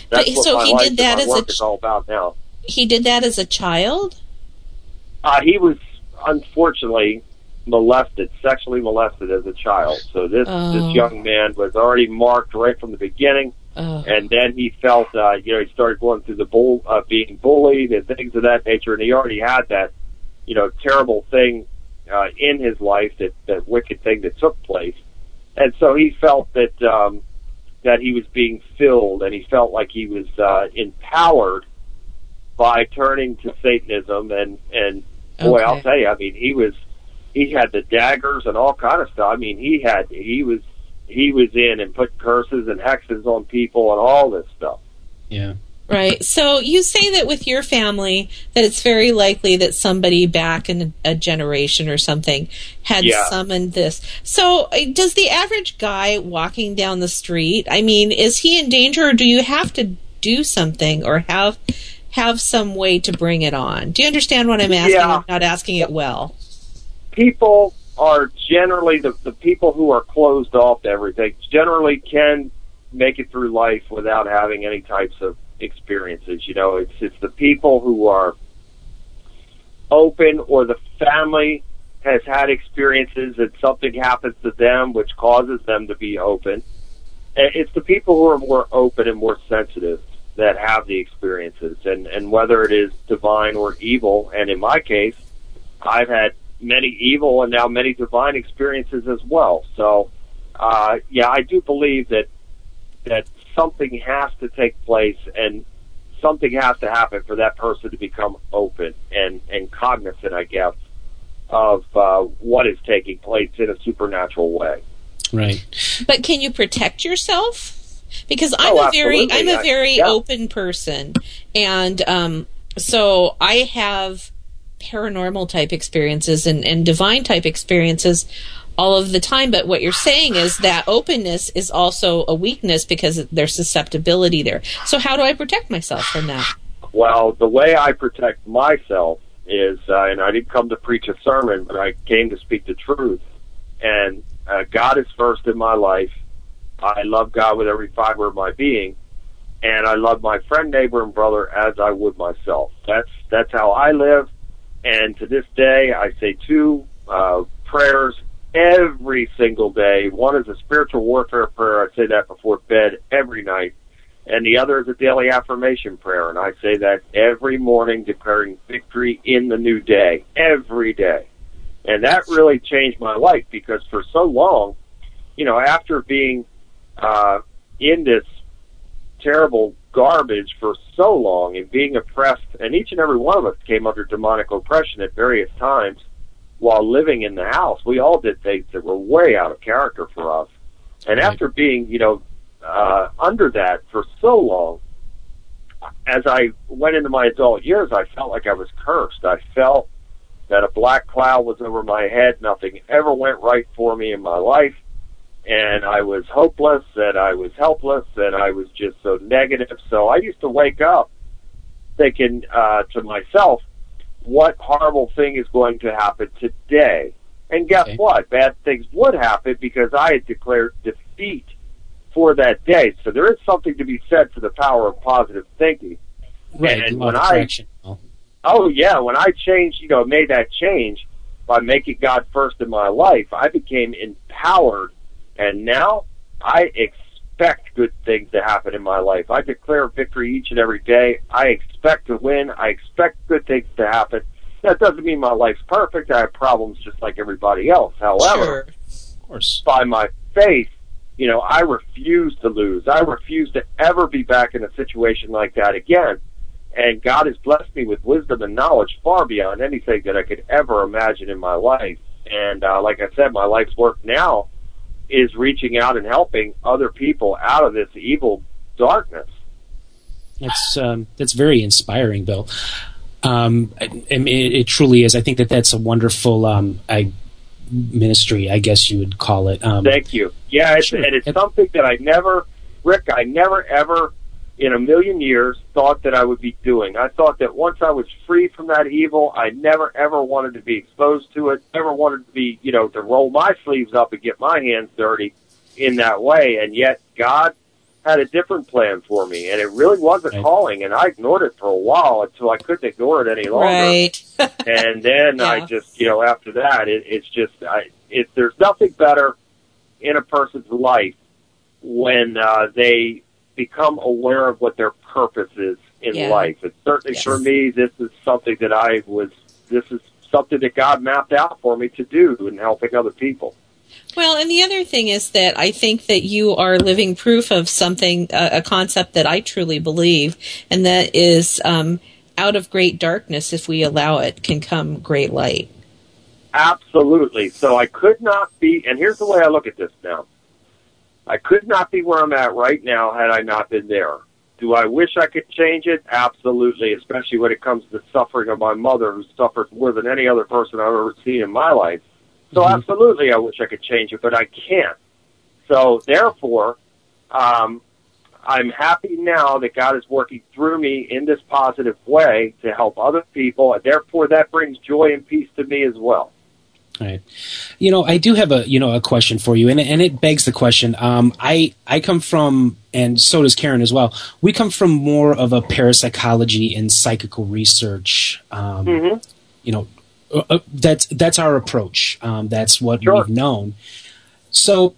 That's but, what so my he life did that and my work is all about now. He did that as a child? Uh, he was, unfortunately, molested, sexually molested as a child. So this, oh. this young man was already marked right from the beginning. Oh. And then he felt, uh, you know, he started going through the bull, uh, being bullied and things of that nature. And he already had that, you know, terrible thing uh, in his life, that, that wicked thing that took place. And so he felt that, um, that he was being filled, and he felt like he was uh, empowered by turning to Satanism. And, and boy, okay. I'll tell you, I mean, he was, he had the daggers and all kind of stuff. I mean, he had, he was, he was in and put curses and hexes on people and all this stuff. Yeah. Right. So you say that with your family, that it's very likely that somebody back in a generation or something had yeah. summoned this. So does the average guy walking down the street, I mean, is he in danger, or do you have to do something or have, have some way to bring it on? Do you understand what I'm asking? Yeah. I'm not asking it well. People are generally, the, the people who are closed off to everything generally can make it through life without having any types of experiences. You know, it's, it's the people who are open, or the family has had experiences and something happens to them which causes them to be open. It's the people who are more open and more sensitive that have the experiences, and, and whether it is divine or evil. And in my case, I've had many evil and now many divine experiences as well. So, uh, yeah, I do believe that that something has to take place, and something has to happen for that person to become open and, and cognizant, I guess, of uh, what is taking place in a supernatural way. Right. But can you protect yourself? Because I'm oh, a very, I'm a very yeah. open person, and um, so I have paranormal type experiences and, and divine type experiences all of the time. But what you're saying is that openness is also a weakness, because there's susceptibility there. So how do I protect myself from that? Well, the way I protect myself is, uh, and I didn't come to preach a sermon, but I came to speak the truth. And uh, God is first in my life. I love God with every fiber of my being, and I love my friend, neighbor, and brother as I would myself. That's that's how I live, and to this day, I say two uh, prayers every single day. One is a spiritual warfare prayer. I say that before bed every night, and the other is a daily affirmation prayer, and I say that every morning, declaring victory in the new day, every day. And that really changed my life, because for so long, you know, after being Uh, in this terrible garbage for so long, and being oppressed, and each and every one of us came under demonic oppression at various times while living in the house. We all did things that were way out of character for us. And after being, you know, uh, under that for so long, as I went into my adult years, I felt like I was cursed. I felt that a black cloud was over my head. Nothing ever went right for me in my life. And I was hopeless, and I was helpless, and I was just so negative. So I used to wake up thinking uh, to myself, what horrible thing is going to happen today? And guess okay. what? Bad things would happen, because I had declared defeat for that day. So there is something to be said for the power of positive thinking. Right, and when I, oh, yeah, when I changed, you know, made that change by making God first in my life, I became empowered. And now I expect good things to happen in my life. I declare victory each and every day. I expect to win. I expect good things to happen. That doesn't mean my life's perfect. I have problems just like everybody else. However, sure. Of course, by my faith, You know, I refuse to lose. I refuse to ever be back in a situation like that again. And God has blessed me with wisdom and knowledge far beyond anything that I could ever imagine in my life. And uh, like I said, my life's work now is reaching out and helping other people out of this evil darkness. That's um, that's very inspiring, Bill. Um, it, it truly is. I think that that's a wonderful um, I, ministry, I guess you would call it. Um, Thank you. Yeah, it's, sure. and it's something that I never, Rick, I never ever in a million years thought that I would be doing. I thought that once I was free from that evil, I never ever wanted to be exposed to it, never wanted to be, you know, to roll my sleeves up and get my hands dirty in that way. And yet God had a different plan for me, and it really was a right. calling, and I ignored it for a while until I couldn't ignore it any longer. Right. And then yeah. I just, you know, after that, it, it's just, I, it, there's nothing better in a person's life when uh, they become aware of what their purpose is in yeah. life. And certainly yes. for me, this is something that I was, this is something that God mapped out for me to do in helping other people. Well, and the other thing is that I think that you are living proof of something, uh, a concept that I truly believe, and that is um, out of great darkness, if we allow it, can come great light. Absolutely. So I could not be, and here's the way I look at this now. I could not be where I'm at right now had I not been there. Do I wish I could change it? Absolutely, especially when it comes to the suffering of my mother, who suffered more than any other person I've ever seen in my life. So absolutely, I wish I could change it, but I can't. So therefore, um, I'm happy now that God is working through me in this positive way to help other people, and therefore that brings joy and peace to me as well. All right. You know, I do have a, you know, a question for you, and and it begs the question. Um, I, I come from, and so does Karen as well, we come from more of a parapsychology and psychical research, um, mm-hmm. you know, Uh, that's that's our approach. Um, that's what sure. we've known. So,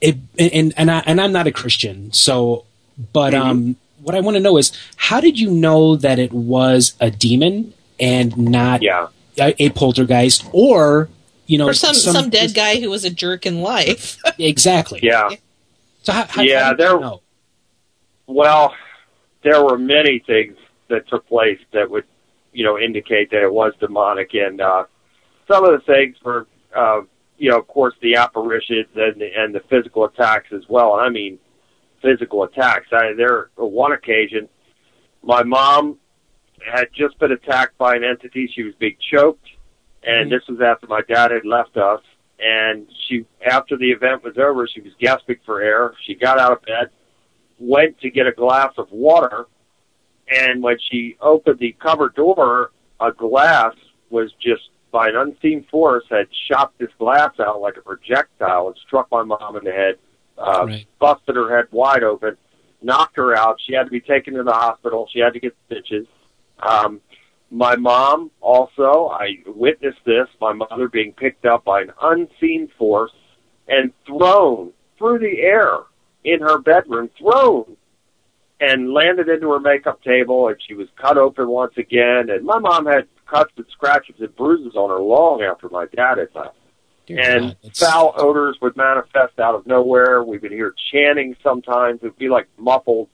it, and and I and I'm not a Christian. So, but mm-hmm. um, what I want to know is, how did you know that it was a demon and not yeah. a, a poltergeist, or you know, or some, some some dead guy who was a jerk in life? Exactly. Yeah. So how, how, yeah, how did there, you know? Well, there were many things that took place that would, you know, indicate that it was demonic, and uh, some of the things were, uh, you know, of course, the apparitions and the, and the physical attacks as well. And I mean, physical attacks. I, there, on one occasion, my mom had just been attacked by an entity. She was being choked, and mm-hmm. this was after my dad had left us. And she, after the event was over, she was gasping for air. She got out of bed, went to get a glass of water. And when she opened the cupboard door, a glass was just, by an unseen force, had shot this glass out like a projectile and struck my mom in the head, uh, right. busted her head wide open, knocked her out. She had to be taken to the hospital. She had to get stitches. Um, my mom also, I witnessed this, my mother being picked up by an unseen force and thrown through the air in her bedroom, thrown and landed into her makeup table, and she was cut open once again. And my mom had cuts and scratches and bruises on her long after my dad had left. Dear and God, foul odors would manifest out of nowhere. We would hear chanting sometimes. It would be like muffled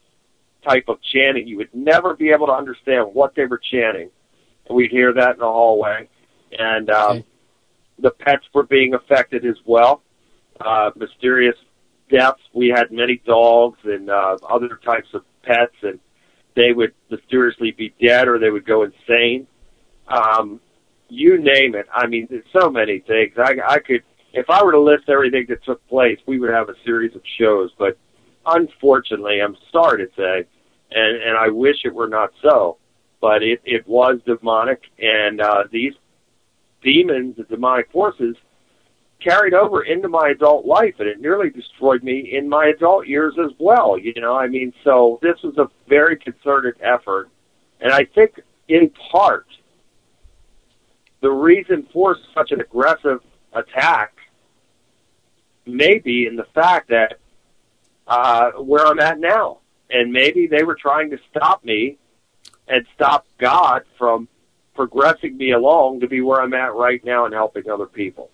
type of chanting. You would never be able to understand what they were chanting. And we'd hear that in the hallway. And um, okay. the pets were being affected as well. Uh, mysterious deaths. We had many dogs and uh, other types of pets, and they would mysteriously be dead or they would go insane. Um, you name it. I mean, there's so many things. I, I could, if I were to list everything that took place, we would have a series of shows, but unfortunately, I'm sorry to say, and, and I wish it were not so, but it, it was demonic, and uh, these demons, the demonic forces, carried over into my adult life, and it nearly destroyed me in my adult years as well, you know, I mean, so this was a very concerted effort, and I think in part the reason for such an aggressive attack may be in the fact that uh, where I'm at now, and maybe they were trying to stop me and stop God from progressing me along to be where I'm at right now and helping other people.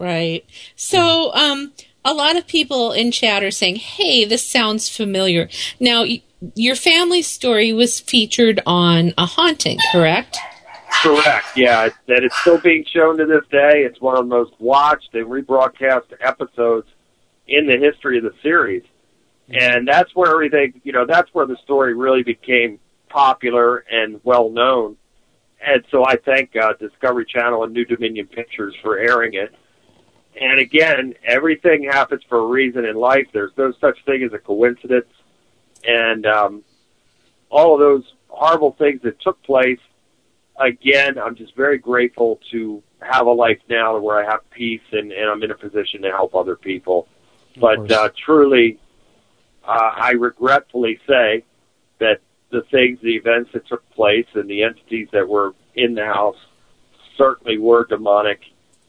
Right. So um, a lot of people in chat are saying, hey, this sounds familiar. Now, y- your family story was featured on A Haunting, correct? Correct, yeah. And it's still being shown to this day. It's one of the most watched and rebroadcast episodes in the history of the series. And that's where everything, you know, that's where the story really became popular and well-known. And so I thank uh, Discovery Channel and New Dominion Pictures for airing it. And again, everything happens for a reason in life. There's no such thing as a coincidence. And um, all of those horrible things that took place, again, I'm just very grateful to have a life now where I have peace and, and I'm in a position to help other people. But uh, truly, uh, I regretfully say that the things, the events that took place and the entities that were in the house certainly were demonic.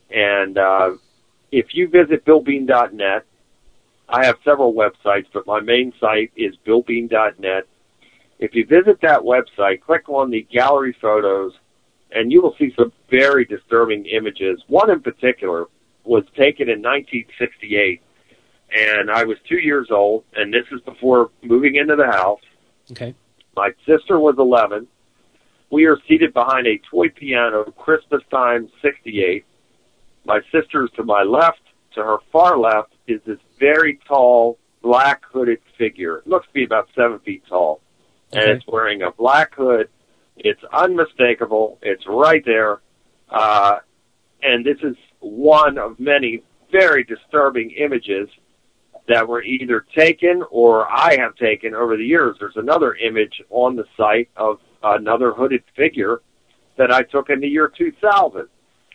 And uh, if you visit Bill Bean dot net, I have several websites, but my main site is Bill Bean dot net. If you visit that website, click on the gallery photos, and you will see some very disturbing images. One in particular was taken in nineteen sixty-eight, and I was two years old, and this is before moving into the house. Okay. My sister was eleven. We are seated behind a toy piano, Christmas time, sixty-eight. My sister's to my left. To her far left is this very tall, black hooded figure. It looks to be about seven feet tall. Okay. And it's wearing a black hood. It's unmistakable. It's right there. Uh, and this is one of many very disturbing images that were either taken or I have taken over the years. There's another image on the site of another hooded figure that I took in the year two thousand.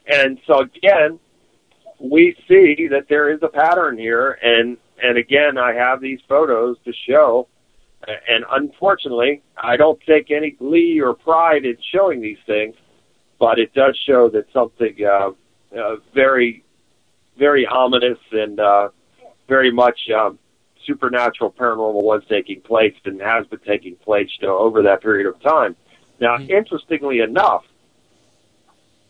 And so, again, we see that there is a pattern here. And, and again, I have these photos to show. And unfortunately, I don't take any glee or pride in showing these things, but it does show that something uh, uh, very, very ominous and uh, very much um, supernatural, paranormal was taking place and has been taking place, you know, over that period of time. Now, mm-hmm. Interestingly enough,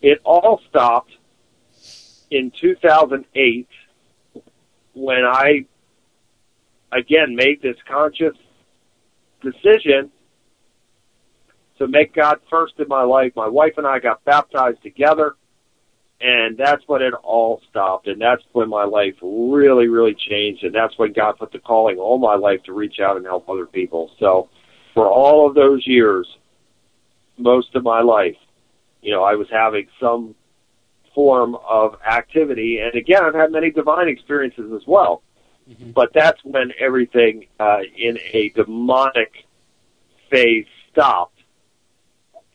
it all stopped in two thousand eight when I, again, made this conscious decision to make God first in my life. My wife and I got baptized together, and that's when it all stopped, and that's when my life really, really changed, and that's when God put the calling all my life to reach out and help other people. So for all of those years, most of my life, you know, I was having some form of activity, and again, I've had many divine experiences as well. Mm-hmm. But that's when everything uh, in a demonic phase stopped,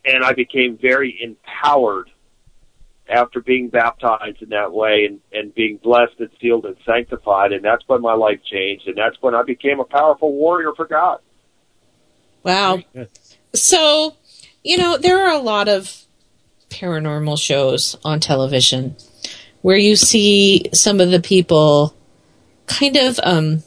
and I became very empowered after being baptized in that way and, and being blessed and sealed and sanctified, and that's when my life changed, and that's when I became a powerful warrior for God. Wow. So, you know, there are a lot of paranormal shows on television where you see some of the people kind of um,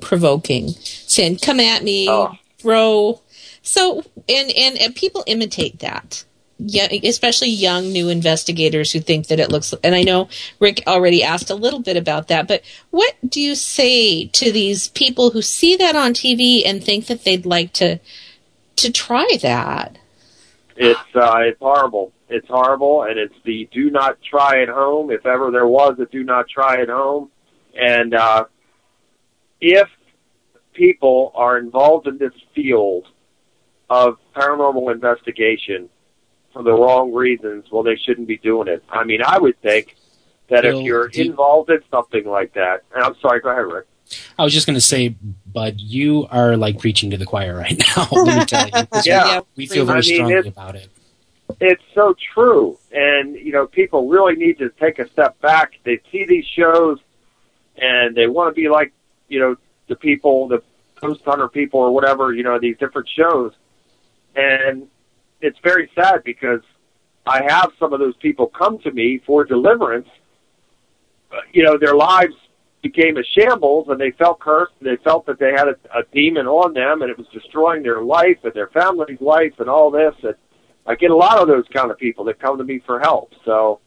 provoking, saying, come at me, oh. bro. So, and, and, and people imitate that, yeah, especially young new investigators who think that it looks, and I know Rick already asked a little bit about that, but what do you say to these people who see that on T V and think that they'd like to to try that? It's uh, it's horrible. It's horrible, and it's the do not try at home, if ever there was a do not try at home. And uh, if people are involved in this field of paranormal investigation for the wrong reasons, well, they shouldn't be doing it. I mean, I would think that Bill, if you're do- involved in something like that, and I'm sorry, go ahead, Rick. I was just going to say, bud, you are like preaching to the choir right now. Let me tell you. Yeah. We feel very I mean, strongly about it. It's so true. And, you know, people really need to take a step back. They see these shows, and they want to be like, you know, the people, the ghost hunter people or whatever, you know, these different shows. And it's very sad because I have some of those people come to me for deliverance. You know, their lives became a shambles and they felt cursed. And they felt that they had a, a demon on them and it was destroying their life and their family's life and all this. And I get a lot of those kind of people that come to me for help. So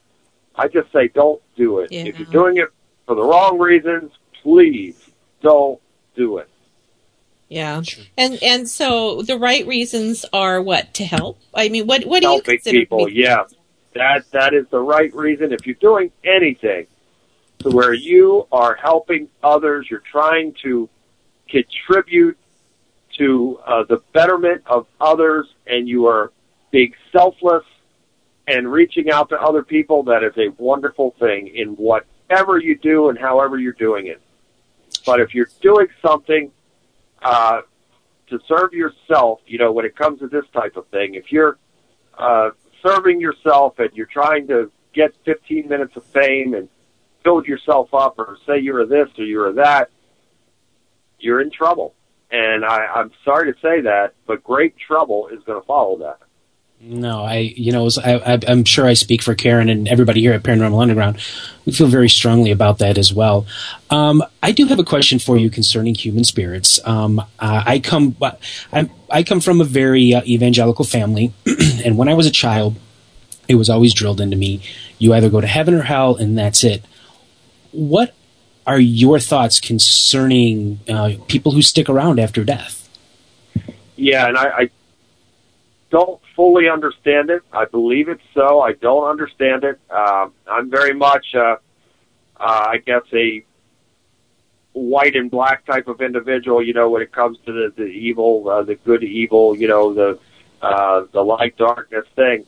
I just say, don't do it. Yeah. If you're doing it for the wrong reasons, please don't do it. Yeah. And and so the right reasons are what? To help? I mean, what, what do you consider? Helping people, yeah. That, that is the right reason. If you're doing anything to where you are helping others, you're trying to contribute to uh, the betterment of others, and you are being selfless and reaching out to other people, that is a wonderful thing in whatever you do and however you're doing it. But if you're doing something uh to serve yourself, you know, when it comes to this type of thing, if you're uh serving yourself and you're trying to get fifteen minutes of fame and build yourself up, or say you're this or you're that, you're in trouble. And I, I'm sorry to say that, but great trouble is going to follow that. No, I, you know, I, I, I'm sure I speak for Karen and everybody here at Paranormal Underground. We feel very strongly about that as well. Um, I do have a question for you concerning human spirits. Um, uh, I come, I, I come from a very uh, evangelical family, and when I was a child, it was always drilled into me: you either go to heaven or hell, and that's it. What are your thoughts concerning uh, people who stick around after death? Yeah, and I, I don't fully understand it. I believe it's so. I don't understand it. Uh, I'm very much, uh, uh, I guess, a white and black type of individual, you know, when it comes to the, the evil, uh, the good evil, you know, the uh, the light darkness thing.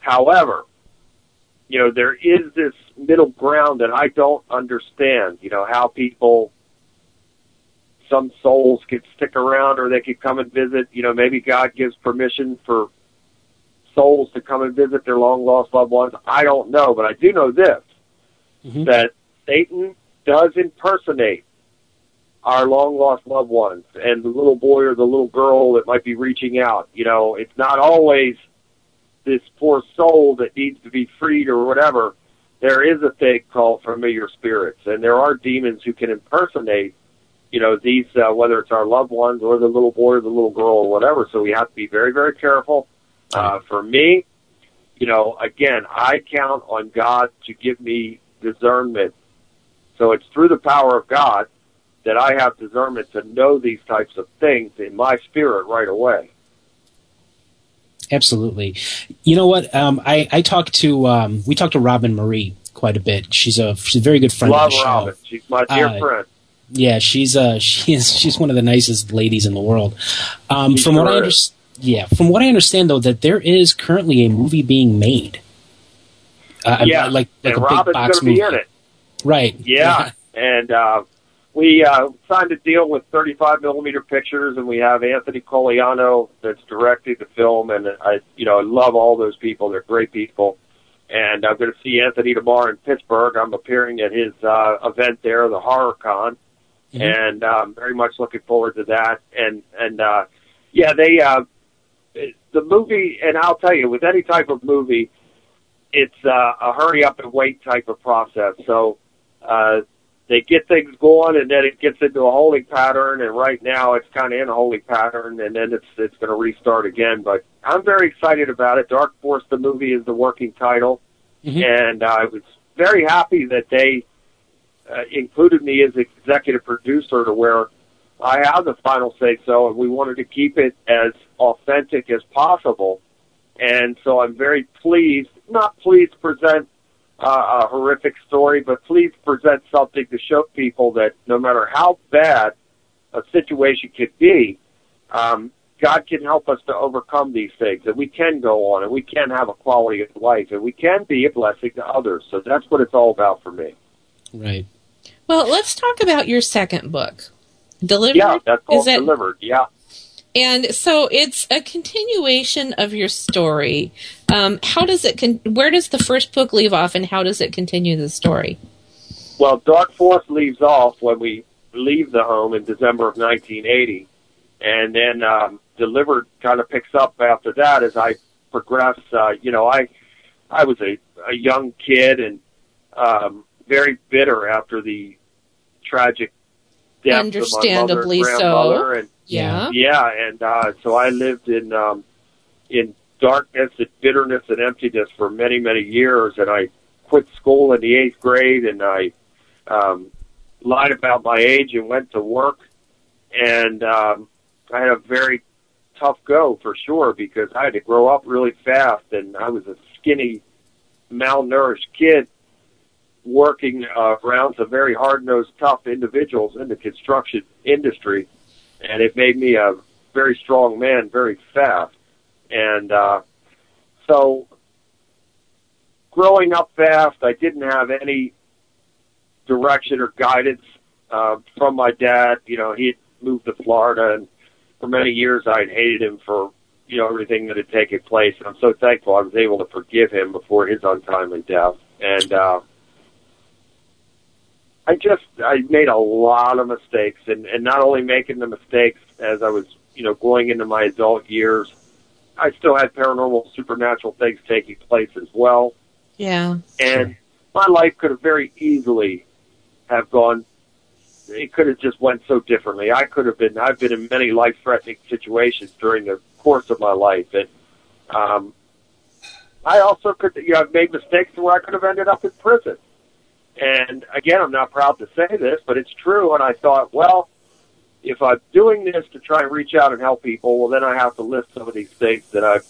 However, you know, there is this middle ground that I don't understand, you know, how people, some souls could stick around or they could come and visit. You know, maybe God gives permission for souls to come and visit their long-lost loved ones. I don't know, but I do know this, mm-hmm. that Satan does impersonate our long-lost loved ones and the little boy or the little girl that might be reaching out. You know, it's not always this poor soul that needs to be freed or whatever. There is a thing called familiar spirits, and there are demons who can impersonate, you know, these, uh, whether it's our loved ones or the little boy or the little girl or whatever. So we have to be very, very careful. Uh, for me, you know, again, I count on God to give me discernment. So it's through the power of God that I have discernment to know these types of things in my spirit right away. Absolutely. You know what? Um, I, I talked to, um, we talked to Robin Marie quite a bit. She's a, she's a very good friend Love of the show. Love Robin. She's my dear uh, friend. Yeah, she's uh, she is she's one of the nicest ladies in the world. Um, from what I under- yeah, from what I understand though, that there is currently a movie being made. Uh, yeah, like like and a Robin's big box movie. Be in it. Right. Yeah, and uh, we uh, signed a deal with thirty-five millimeter Pictures, and we have Anthony Coliano that's directing the film, and I you know I love all those people; they're great people. And I'm going to see Anthony tomorrow in Pittsburgh. I'm appearing at his uh, event there, the Horror Con. Mm-hmm. And I'm um, very much looking forward to that. And, and uh, yeah, they uh, the movie, and I'll tell you, with any type of movie, it's uh, a hurry-up-and-wait type of process. So uh, they get things going, and then it gets into a holding pattern, and right now it's kind of in a holding pattern, and then it's it's going to restart again. But I'm very excited about it. Dark Force, the movie, is the working title, mm-hmm. and I was very happy that they Uh, included me as executive producer, to where I have the final say-so, and we wanted to keep it as authentic as possible. And so I'm very pleased, not pleased to present uh, a horrific story, but pleased to present something to show people that no matter how bad a situation could be, um, God can help us to overcome these things, and we can go on, and we can have a quality of life, and we can be a blessing to others. So that's what it's all about for me. Right. Well, let's talk about your second book, Delivered. Yeah, that's called that, Delivered, yeah. And so it's a continuation of your story. Um, how does it? Con- where does the first book leave off, and how does it continue the story? Well, Dark Force leaves off when we leave the home in December of nineteen eighty, and then um, Delivered kind of picks up after that as I progress. Uh, you know, I I was a, a young kid, and um, very bitter after the tragic death of my mother and grandmother, and yeah, yeah, and uh, so I lived in um, in darkness and bitterness and emptiness for many, many years. And I quit school in the eighth grade, and I um, lied about my age and went to work. And um, I had a very tough go for sure because I had to grow up really fast, and I was a skinny, malnourished kid working uh, around some very hard-nosed, tough individuals in the construction industry, and it made me a very strong man very fast. And uh, so growing up fast, I didn't have any direction or guidance uh, from my dad. You know, he had moved to Florida, and for many years I had hated him for, you know, everything that had taken place. And I'm so thankful I was able to forgive him before his untimely death. And uh, I just, I made a lot of mistakes, and, and not only making the mistakes as I was, you know, going into my adult years, I still had paranormal, supernatural things taking place as well. Yeah. And my life could have very easily have gone, it could have just went so differently. I could have been, I've been in many life-threatening situations during the course of my life. And um, I also could, you know, I've made mistakes where I could have ended up in prison. And, again, I'm not proud to say this, but it's true. And I thought, well, if I'm doing this to try and reach out and help people, well, then I have to list some of these things that I'm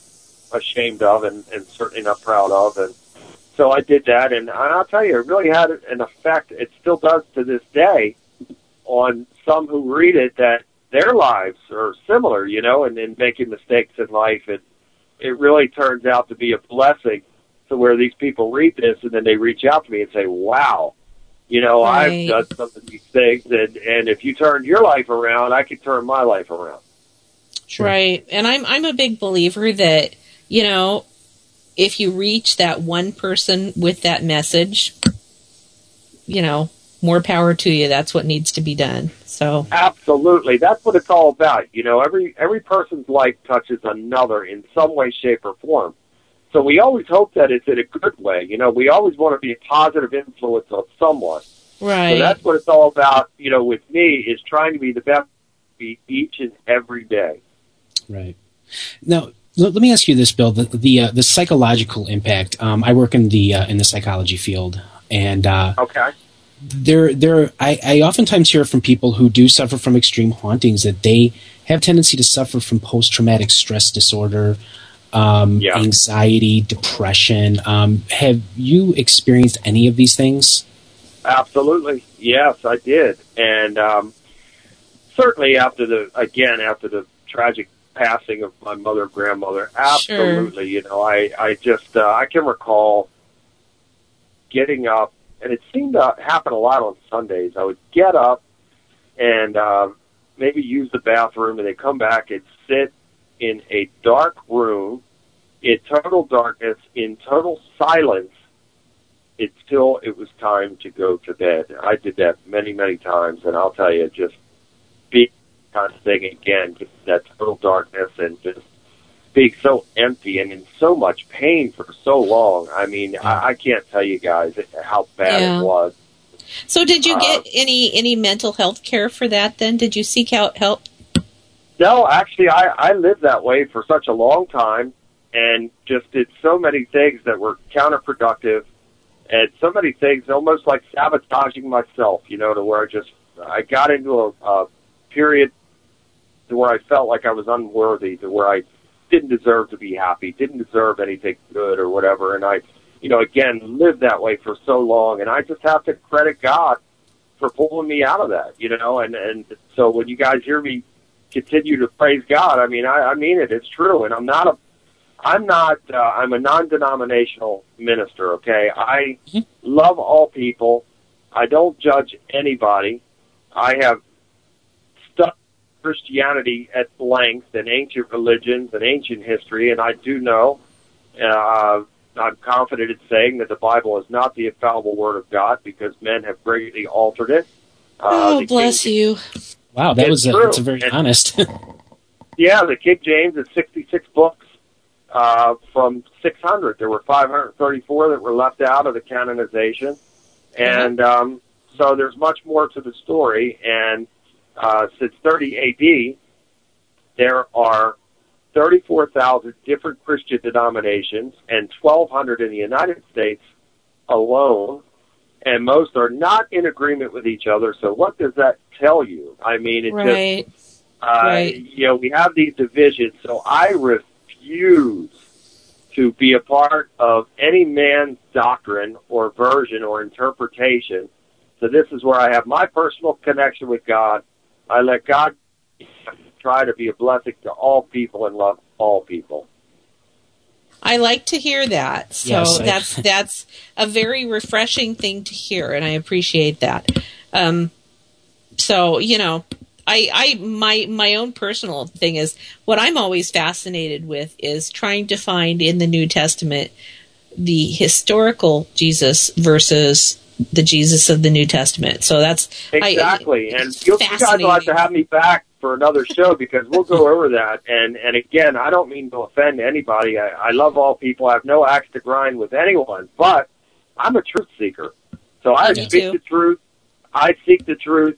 ashamed of and, and certainly not proud of. And so I did that. And I'll tell you, it really had an effect. It still does to this day on some who read it that their lives are similar, you know, and then making mistakes in life. And it really turns out to be a blessing. To where these people read this and then they reach out to me and say, wow, you know, right. I've done some of these things, and, and if you turned your life around, I could turn my life around. Sure. Right. And I'm I'm a big believer that, you know, if you reach that one person with that message, you know, more power to you. That's what needs to be done. So absolutely. That's what it's all about. You know, every every person's life touches another in some way, shape, or form. So we always hope that it's in a good way. You know, we always want to be a positive influence on someone. Right. So that's what it's all about, you know, with me, is trying to be the best each and every day. Right. Now, let me ask you this, Bill, the the, uh, the psychological impact. Um, I work in the uh, in the psychology field. and uh, Okay. There, there. I, I oftentimes hear from people who do suffer from extreme hauntings that they have tendency to suffer from post-traumatic stress disorder, Um, yeah. anxiety, depression. Um, have you experienced any of these things? Absolutely. Yes, I did. And um, certainly after the, again, after the tragic passing of my mother and grandmother, absolutely. Sure. You know, I, I just, uh, I can recall getting up, and it seemed to happen a lot on Sundays. I would get up and uh, maybe use the bathroom, and they'd come back and sit in a dark room, in total darkness, in total silence, until it was time to go to bed. I did that many, many times, and I'll tell you, just being kind of thing again, just that total darkness and just being so empty and in so much pain for so long. I mean, I, I can't tell you guys how bad yeah. it was. So did you get um, any, any mental health care for that then? Did you seek out help? No, actually, I, I lived that way for such a long time and just did so many things that were counterproductive and so many things almost like sabotaging myself, you know, to where I just, I got into a, a period to where I felt like I was unworthy, to where I didn't deserve to be happy, didn't deserve anything good or whatever. And I, you know, again, lived that way for so long, and I just have to credit God for pulling me out of that, you know, and, and so when you guys hear me continue to praise God, I mean, I, I mean it. It's true, and I'm not a, I'm not, uh, I'm a non-denominational minister. Okay, I mm-hmm. love all people. I don't judge anybody. I have studied Christianity at length and ancient religions and ancient history, and I do know, uh, I'm confident in saying that the Bible is not the infallible Word of God because men have greatly altered it. Uh, oh, bless King- you. Wow, that it's was a, that's a very and, honest. Yeah, the King James is sixty-six books uh, from six hundred. There were five hundred thirty-four that were left out of the canonization. And um, so there's much more to the story. And uh, since thirty A D, there are thirty-four thousand different Christian denominations and twelve hundred in the United States alone. and most are not in agreement with each other. So what does that tell you? I mean, it's right. just, uh, right. you know, we have these divisions. So I refuse to be a part of any man's doctrine or version or interpretation. So this is where I have my personal connection with God. I let God try to be a blessing to all people and love all people. I like to hear that. So yes, that's that's a very refreshing thing to hear, and I appreciate that. Um, so, you know, I, I my my own personal thing is what I'm always fascinated with is trying to find in the New Testament the historical Jesus versus the Jesus of the New Testament. So that's exactly, I, I, and you'll be glad like to have me back for another show, because we'll go over that. And, and again, I don't mean to offend anybody. I, I love all people. I have no axe to grind with anyone, but I'm a truth seeker. So I speak too. the truth. I seek the truth,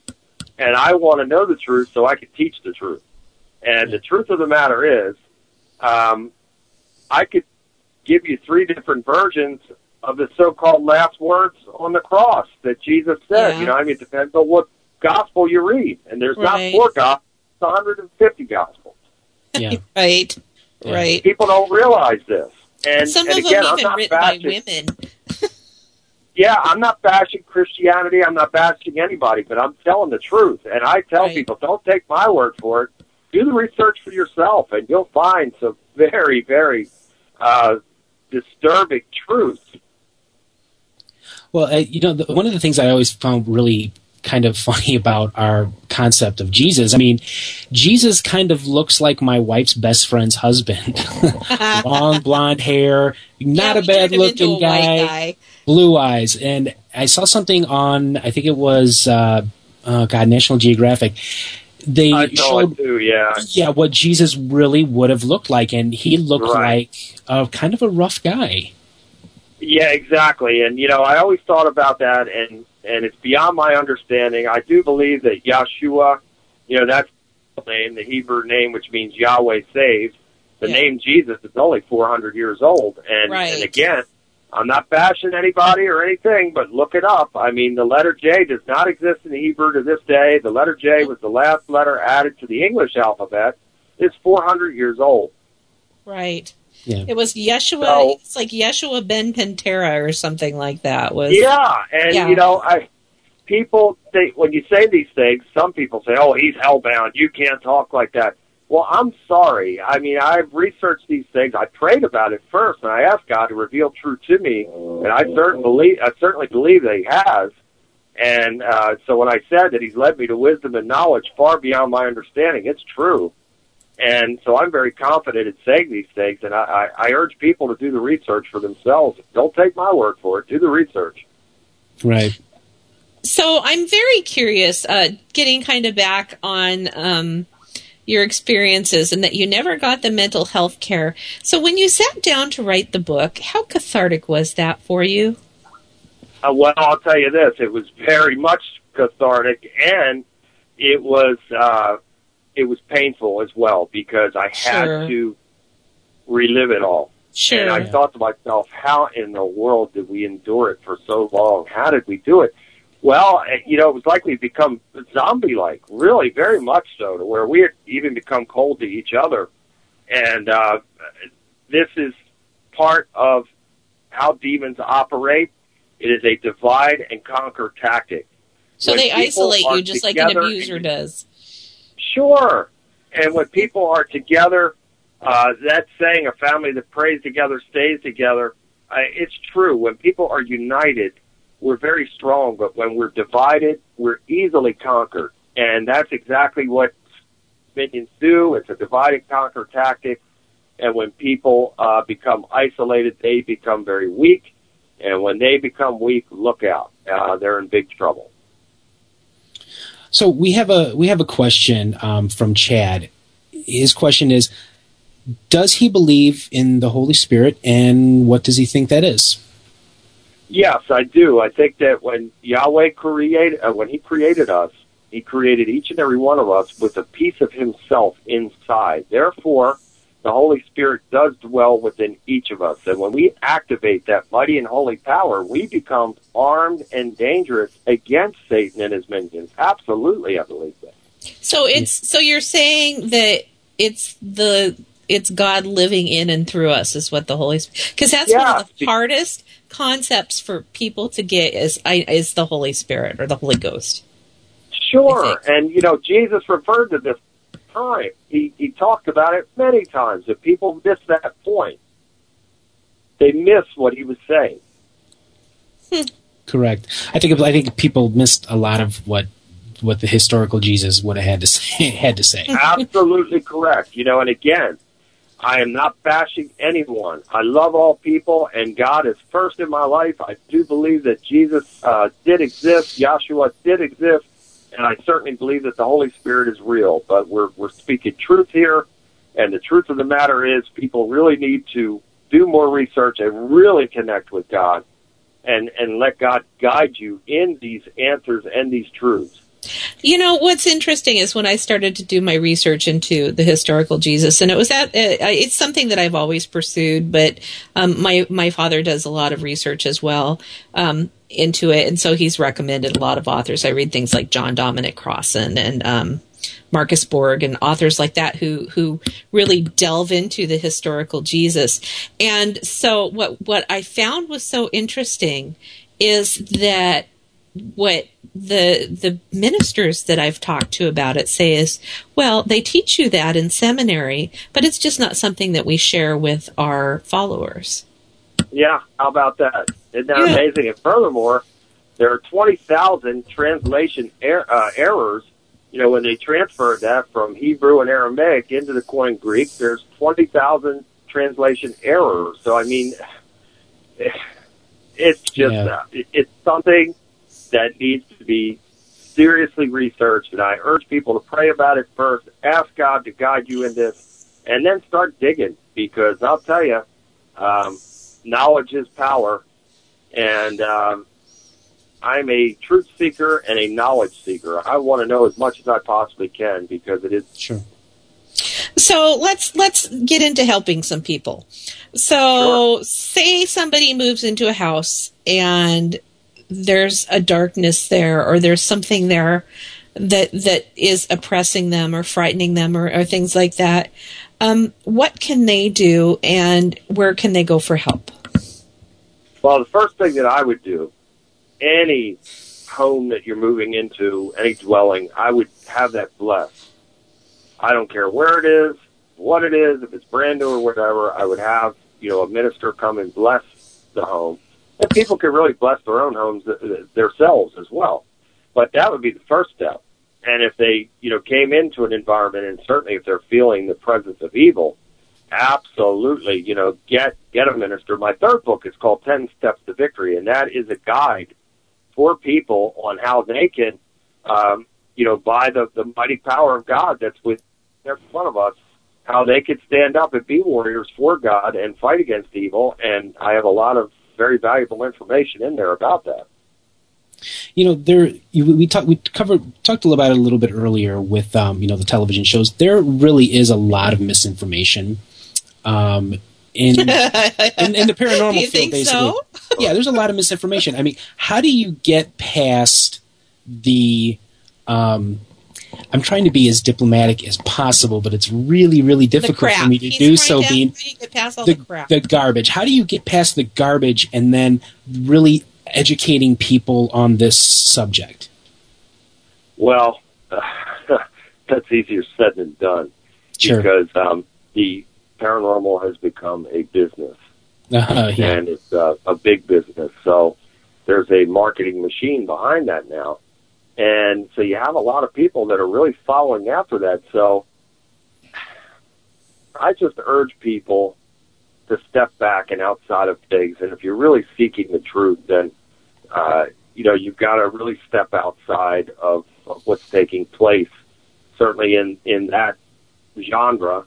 and I want to know the truth so I can teach the truth. And the truth of the matter is, um, I could give you three different versions of the so-called last words on the cross that Jesus said. Yeah. You know, I mean, it depends on what gospel you read. And there's right. not four gospels. one hundred fifty gospels. Yeah. Right, yeah. right. People don't realize this. And, Some and of again, them even I'm not written bashing, by women. yeah, I'm not bashing Christianity. I'm not bashing anybody, but I'm telling the truth. And I tell right. people, don't take my word for it. Do the research for yourself, and you'll find some very, very uh, disturbing truths. Well, uh, you know, the, one of the things I always found really kind of funny about our concept of Jesus. I mean, Jesus kind of looks like my wife's best friend's husband. Long blonde hair, not yeah, a bad looking a guy, guy, blue eyes. And I saw something on, I think it was, uh, oh God, National Geographic. They I showed too, yeah. yeah, what Jesus really would have looked like. And he looked right. like a kind of a rough guy. Yeah, exactly. And, you know, I always thought about that, and, and it's beyond my understanding. I do believe that Yahshua, you know, that's the name, the Hebrew name, which means Yahweh saves. The yeah. name Jesus is only four hundred years old. And, right. and again, I'm not bashing anybody or anything, but look it up. I mean, the letter J does not exist in the Hebrew to this day. The letter J was the last letter added to the English alphabet. It's four hundred years old. Right. Yeah. It was Yeshua, so, it's like Yeshua ben Pantera or something like that. Was Yeah, and yeah. you know, I people, they, when you say these things, some people say, oh, he's hellbound, you can't talk like that. Well, I'm sorry. I mean, I've researched these things. I prayed about it first, and I asked God to reveal truth to me, and I certainly believe, I certainly believe that he has. And uh, so when I said that he's led me to wisdom and knowledge far beyond my understanding, it's true. And so I'm very confident in saying these things, and I, I, I urge people to do the research for themselves. Don't take my word for it. Do the research. Right. So I'm very curious, uh, getting kind of back on um, your experiences and that you never got the mental health care. So when you sat down to write the book, how cathartic was that for you? Uh, well, I'll tell you this. It was very much cathartic, and it was... Uh, It was painful as well, because I had sure. to relive it all. Sure. And I thought to myself, how in the world did we endure it for so long? How did we do it? Well, you know, it was like we become zombie-like, really, very much so, to where we had even become cold to each other. And uh, this is part of how demons operate. It is a divide and conquer tactic. So when they isolate you just like an abuser does. Sure. And when people are together, uh, that saying, a family that prays together stays together, uh, it's true. When people are united, we're very strong, but when we're divided, we're easily conquered. And that's exactly what minions do. It's a divide and conquer tactic. And when people uh, become isolated, they become very weak. And when they become weak, look out. Uh, they're in big trouble. So we have a we have a question um, from Chad. His question is, does he believe in the Holy Spirit, and what does he think that is? Yes, I do. I think that when Yahweh created, uh, when he created us, he created each and every one of us with a piece of himself inside. Therefore, the Holy Spirit does dwell within each of us. And when we activate that mighty and holy power, we become armed and dangerous against Satan and his minions. Absolutely, I believe that. So it's so you're saying that it's the it's God living in and through us is what the Holy Spirit, because that's yeah. one of the hardest concepts for people to get is is the Holy Spirit or the Holy Ghost. Sure, and you know Jesus referred to this time. He he talked about it many times. If people miss that point, they miss what he was saying. Hmm. Correct. I think I think people missed a lot of what. what the historical Jesus would have had to say. Had to say. Absolutely correct. You know, and again, I am not bashing anyone. I love all people, and God is first in my life. I do believe that Jesus uh, did exist, Yahshua did exist, and I certainly believe that the Holy Spirit is real. But we're we're speaking truth here, and the truth of the matter is people really need to do more research and really connect with God and, and let God guide you in these answers and these truths. You know, what's interesting is when I started to do my research into the historical Jesus, and it was that it's something that I've always pursued, but um, my, my father does a lot of research as well um, into it, and so he's recommended a lot of authors. I read things like John Dominic Crossan and um, Marcus Borg and authors like that who who really delve into the historical Jesus. And so what what I found was so interesting is that what the the ministers that I've talked to about it say is, well, they teach you that in seminary, but it's just not something that we share with our followers. Yeah, how about that? Isn't that yeah. amazing? And furthermore, there are twenty thousand translation er- uh, errors. You know, when they transferred that from Hebrew and Aramaic into the Koine Greek, there's twenty thousand translation errors. So, I mean, it's just, yeah. uh, it's something that needs to be seriously researched, and I urge people to pray about it first, ask God to guide you in this, and then start digging, because I'll tell you, um, knowledge is power, and um, I'm a truth seeker and a knowledge seeker. I want to know as much as I possibly can, because it is true. So let's let's get into helping some people. So sure. Say somebody moves into a house, and there's a darkness there, or there's something there that that is oppressing them or frightening them, or, or things like that. Um, what can they do, and where can they go for help? Well, the first thing that I would do, any home that you're moving into, any dwelling, I would have that blessed. I don't care where it is, what it is, if it's brand new or whatever, I would have, you know, a minister come and bless the home. And people can really bless their own homes themselves as well. But that would be the first step. And if they, you know, came into an environment, and certainly if they're feeling the presence of evil, absolutely, you know, get get a minister. My third book is called ten steps to victory, and that is a guide for people on how they can, um, you know, by the, the mighty power of God that's within every one of us, how they can stand up and be warriors for God and fight against evil. And I have a lot of very valuable information in there about that. You know, there we talked we covered talked about it a little bit earlier with um, you know the television shows. There really is a lot of misinformation um, in, in in the paranormal field. Think basically, so? Yeah, there's a lot of misinformation. I mean, how do you get past the? Um, I'm trying to be as diplomatic as possible, but it's really, really difficult for me to He's do so. Being the, the, the garbage. How do you get past the garbage and then really educating people on this subject? Well, uh, that's easier said than done, sure. because um, the paranormal has become a business, uh, yeah. and it's uh, a big business. So there's a marketing machine behind that now. And so you have a lot of people that are really following after that. So I just urge people to step back and outside of things. And if you're really seeking the truth, then, uh, you know, you've got to really step outside of, of what's taking place, certainly in, in that genre.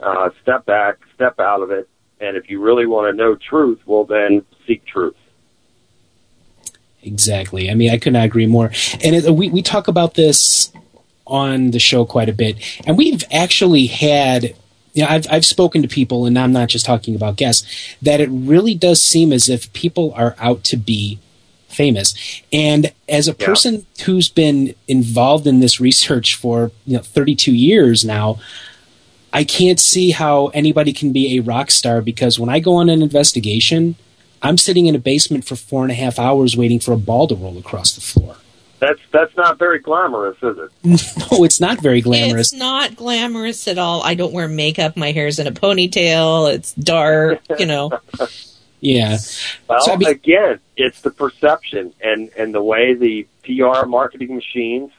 Uh, step back, step out of it. And if you really want to know truth, well, then seek truth. Exactly. I mean, I could not agree more. And it, we, we talk about this on the show quite a bit. And we've actually had you know, I've, I've spoken to people, and I'm not just talking about guests, that it really does seem as if people are out to be famous. And as a person yeah. who's been involved in this research for, you know, thirty-two years now, I can't see how anybody can be a rock star, because when I go on an investigation, I'm sitting in a basement for four and a half hours waiting for a ball to roll across the floor. That's that's not very glamorous, is it? No, it's not very glamorous. It's not glamorous at all. I don't wear makeup. My hair's in a ponytail. It's dark, you know. Yeah. Well, so, I mean, again, it's the perception and, and the way the P R marketing machines,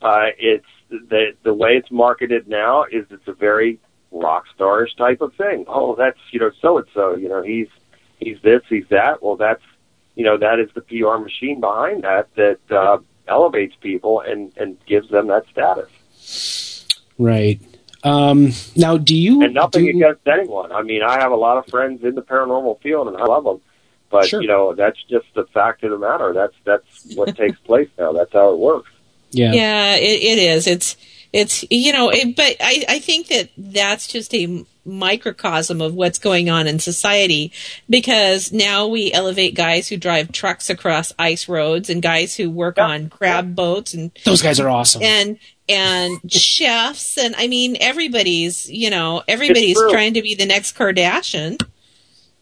uh, it's the the way it's marketed now is it's a very rock starish type of thing. Oh, that's, you know, so-and-so, you know, he's he's this, he's that. Well, that's, you know, that is the P R machine behind that that uh, elevates people and, and gives them that status. Right. Um, now, do you... And nothing do, against anyone. I mean, I have a lot of friends in the paranormal field, and I love them. But, sure. you know, that's just the fact of the matter. That's that's what takes place now. That's how it works. Yeah, yeah, it, it is. It's, it's you know, it, but I, I think that that's just a... microcosm of what's going on in society, because now we elevate guys who drive trucks across ice roads and guys who work yeah, on crab yeah. boats, and those guys are awesome, and and chefs, and I mean everybody's you know everybody's trying to be the next Kardashian.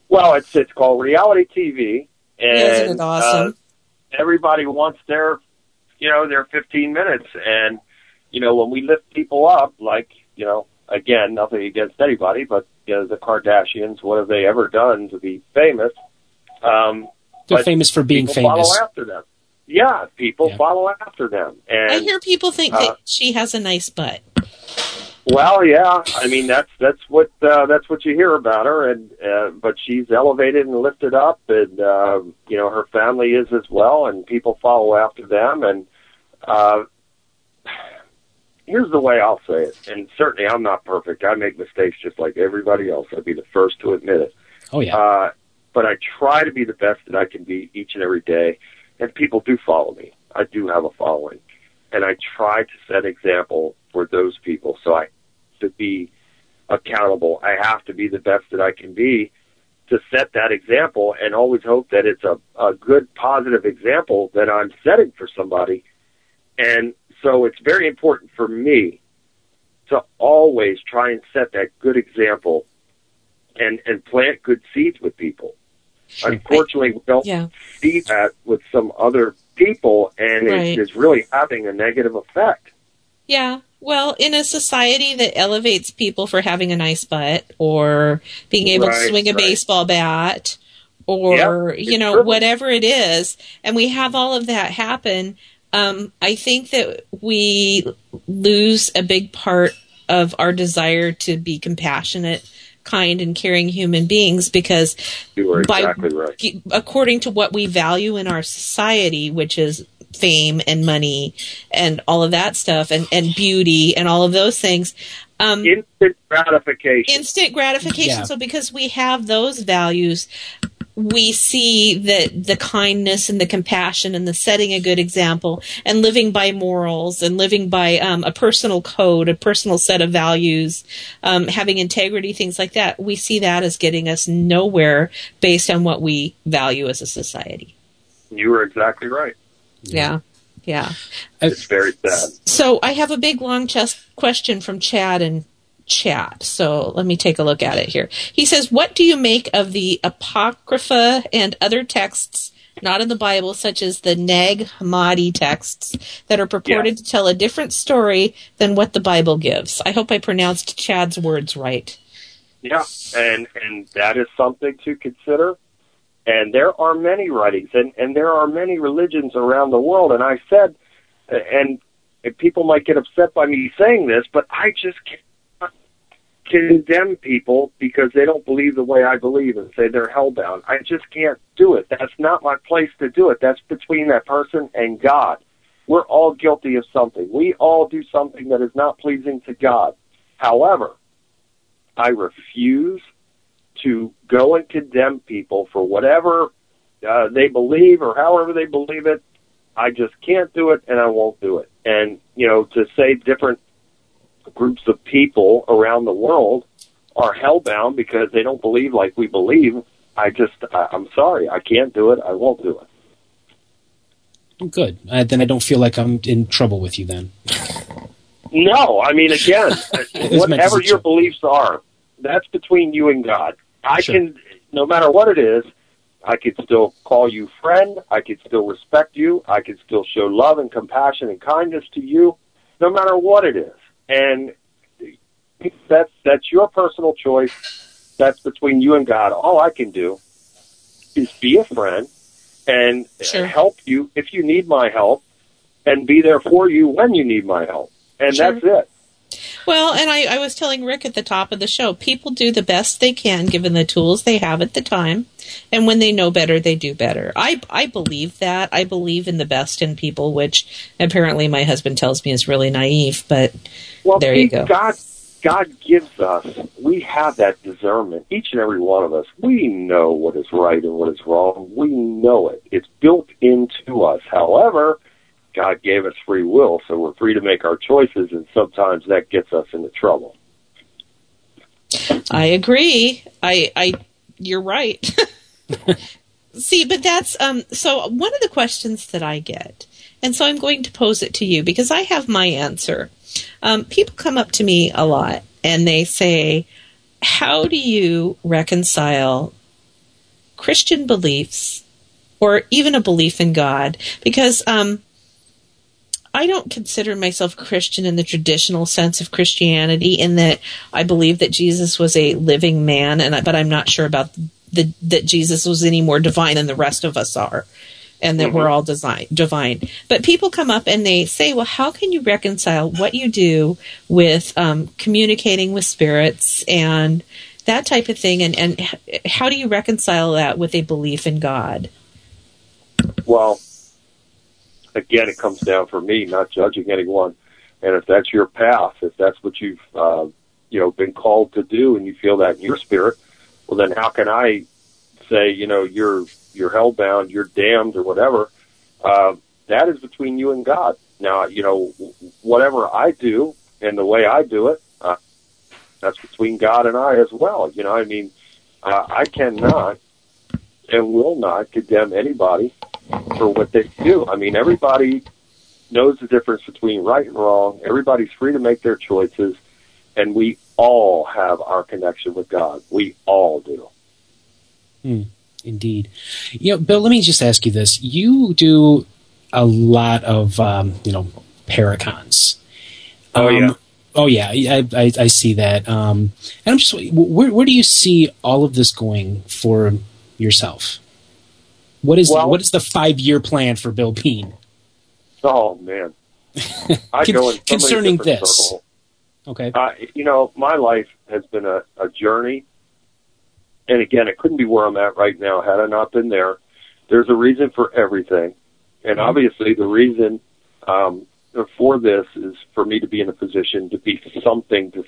Well, it's it's called reality T V, and isn't it awesome? Uh, everybody wants their you know their fifteen minutes, and you know when we lift people up, like you know. Again, nothing against anybody, but you know, the Kardashians, what have they ever done to be famous? Um, They're famous for being famous. People follow after them. Yeah, people yeah. follow after them. And, I hear people think uh, that she has a nice butt. Well, yeah, I mean that's that's what uh, that's what you hear about her, and uh, but she's elevated and lifted up, and uh, you know her family is as well, and people follow after them, and. Uh, Here's the way I'll say it, and certainly I'm not perfect. I make mistakes just like everybody else. I'd be the first to admit it. Oh, yeah. Uh, but I try to be the best that I can be each and every day, and people do follow me. I do have a following, and I try to set example for those people. So I have to be accountable. I have to be the best that I can be to set that example, and always hope that it's a, a good, positive example that I'm setting for somebody, and so it's very important for me to always try and set that good example and, and plant good seeds with people. Unfortunately, I, we don't yeah. see that with some other people, and right. it's, it's really having a negative effect. Yeah. Well, in a society that elevates people for having a nice butt or being able right, to swing a right. baseball bat or, yep, you know, perfect. whatever it is, and we have all of that happen – Um, I think that we lose a big part of our desire to be compassionate, kind, and caring human beings, because you are exactly by, right. according to what we value in our society, which is fame and money and all of that stuff, and, and beauty and all of those things. Um, instant gratification. Instant gratification. Yeah. So because we have those values, we see that the kindness and the compassion and the setting a good example and living by morals and living by um, a personal code, a personal set of values, um, having integrity, things like that. We see that as getting us nowhere based on what we value as a society. You were exactly right. Yeah. Yeah. It's very sad. So I have a big long chest question from Chad and chat. So let me take a look at it here. He says, what do you make of the Apocrypha and other texts not in the Bible, such as the Nag Hammadi texts that are purported yeah. to tell a different story than what the Bible gives? I hope I pronounced Chad's words right. Yeah, and, and that is something to consider. And there are many writings, and, and there are many religions around the world. And I said, and, and people might get upset by me saying this, but I just can't condemn people because they don't believe the way I believe and say they're hellbound. I just can't do it. That's not my place to do it. That's between that person and God. We're all guilty of something. We all do something that is not pleasing to God. However, I refuse to go and condemn people for whatever uh, they believe or however they believe it. I just can't do it, and I won't do it. And, you know, to say different groups of people around the world are hellbound because they don't believe like we believe. I just, I, I'm sorry, I can't do it. I won't do it. Good. Uh, then I don't feel like I'm in trouble with you then. No, I mean, again, whatever your beliefs are, that's between you and God. I sure. can, no matter what it is, I could still call you friend. I could still respect you. I could still show love and compassion and kindness to you, no matter what it is. And that's, that's your personal choice. That's between you and God. All I can do is be a friend and sure. help you if you need my help and be there for you when you need my help. And sure. that's it. Well, and I, I was telling Rick at the top of the show, people do the best they can given the tools they have at the time. And when they know better, they do better. I, I believe that. I believe in the best in people, which apparently my husband tells me is really naive, but well, there you go. God, God gives us, we have that discernment, each and every one of us. We know what is right and what is wrong. We know it. It's built into us. However, God gave us free will, so we're free to make our choices, and sometimes that gets us into trouble. I agree. I, I, you're right. See, but that's, um, so one of the questions that I get, and so I'm going to pose it to you because I have my answer. Um, people come up to me a lot and they say, how do you reconcile Christian beliefs or even a belief in God? Because, um, I don't consider myself Christian in the traditional sense of Christianity, in that I believe that Jesus was a living man, and I, but I'm not sure about the, that Jesus was any more divine than the rest of us are, and that mm-hmm. we're all design, divine. But people come up and they say, well, how can you reconcile what you do with um, communicating with spirits and that type of thing, and, and how do you reconcile that with a belief in God? Well, again, it comes down for me, not judging anyone. And if that's your path, if that's what you've, uh, you know, been called to do and you feel that in your spirit, well, then how can I say, you know, you're, you're hellbound, you're damned or whatever? Uh, that is between you and God. Now, you know, whatever I do and the way I do it, uh, that's between God and I as well. You know, I mean, uh, I cannot and will not condemn anybody for what they do. I mean, everybody knows the difference between right and wrong. Everybody's free to make their choices, and we all have our connection with God. We all do. Hmm, indeed. You know, Bill, let me just ask you this. You do a lot of, um, you know, paracons. Um, oh, yeah. Oh, yeah, I, I, I see that. Um, and I'm just, where, where do you see all of this going for yourself? What is well, the, what is the five-year plan for Bill Bean? Oh, man. I Con- go in so Concerning this. Circles. Okay. Uh, you know, my life has been a, a journey. And again, it couldn't be where I'm at right now had I not been there. There's a reason for everything. And obviously the reason um, for this is for me to be in a position to be something this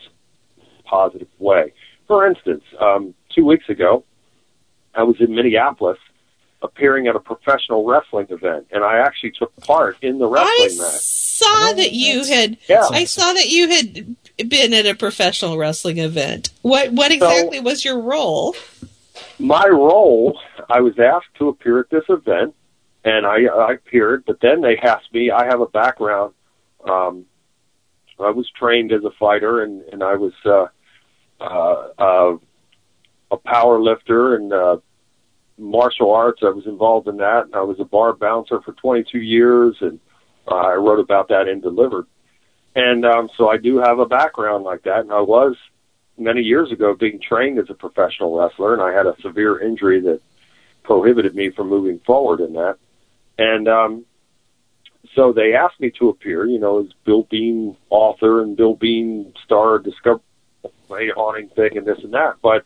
positive way. For instance, um, two weeks ago, I was in Minneapolis appearing at a professional wrestling event, and I actually took part in the wrestling match. I saw that you had. Yeah. I saw that you had been at a professional wrestling event. What what exactly so, was your role? My role, I was asked to appear at this event, and I, I appeared. But then they asked me. I have a background. Um, I was trained as a fighter, and and I was uh, uh, uh, a power lifter and. Uh, martial arts. I was involved in that, and I was a bar bouncer for twenty-two years, and uh, I wrote about that in Delivered. And um, so I do have a background like that, and I was many years ago being trained as a professional wrestler, and I had a severe injury that prohibited me from moving forward in that. And um, so they asked me to appear, you know, as Bill Bean author and Bill Bean star discovery, A Haunting thing and this and that, but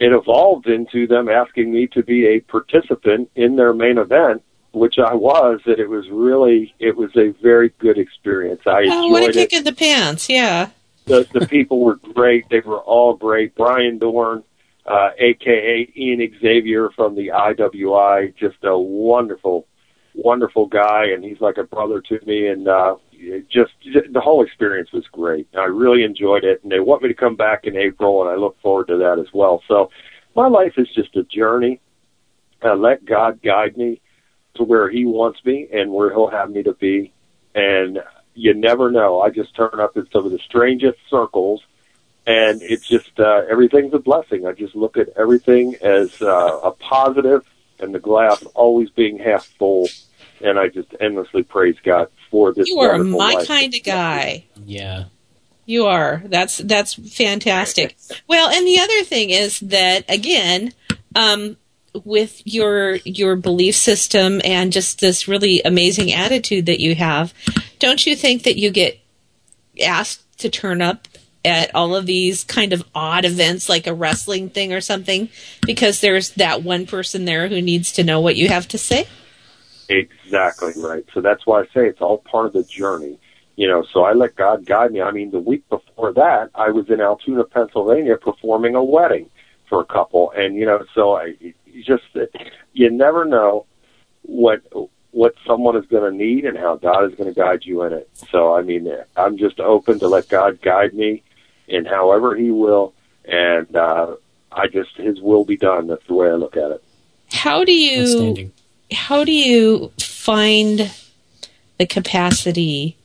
it evolved into them asking me to be a participant in their main event, which I was, and it was really, it was a very good experience. I enjoyed oh, what a kick it. in the pants, yeah. The, the people were great. They were all great. Brian Dorn, uh, a k a. Ian Xavier from the I W I, just a wonderful, wonderful guy, and he's like a brother to me, and uh, it just, just the whole experience was great. I really enjoyed it, and they want me to come back in April, and I look forward to that as well. So my life is just a journey. I let God guide me to where he wants me and where he'll have me to be, and you never know. I just turn up in some of the strangest circles, and it's just uh, everything's a blessing. I just look at everything as uh, a positive, and the glass always being half full, and I just endlessly praise God for this. You are my life. Kind of guy. Yeah. You are. That's that's fantastic. Well, and the other thing is that, again, um, with your your belief system and just this really amazing attitude that you have, don't you think that you get asked to turn up at all of these kind of odd events, like a wrestling thing or something, because there's that one person there who needs to know what you have to say? Exactly right. So that's why I say it's all part of the journey. You know, so I let God guide me. I mean, the week before that, I was in Altoona, Pennsylvania, performing a wedding for a couple. And, you know, so I you just, you never know what what someone is going to need and how God is going to guide you in it. So, I mean, I'm just open to let God guide me in however he will. And uh, I just, his will be done. That's the way I look at it. How do you, how do you find the capacity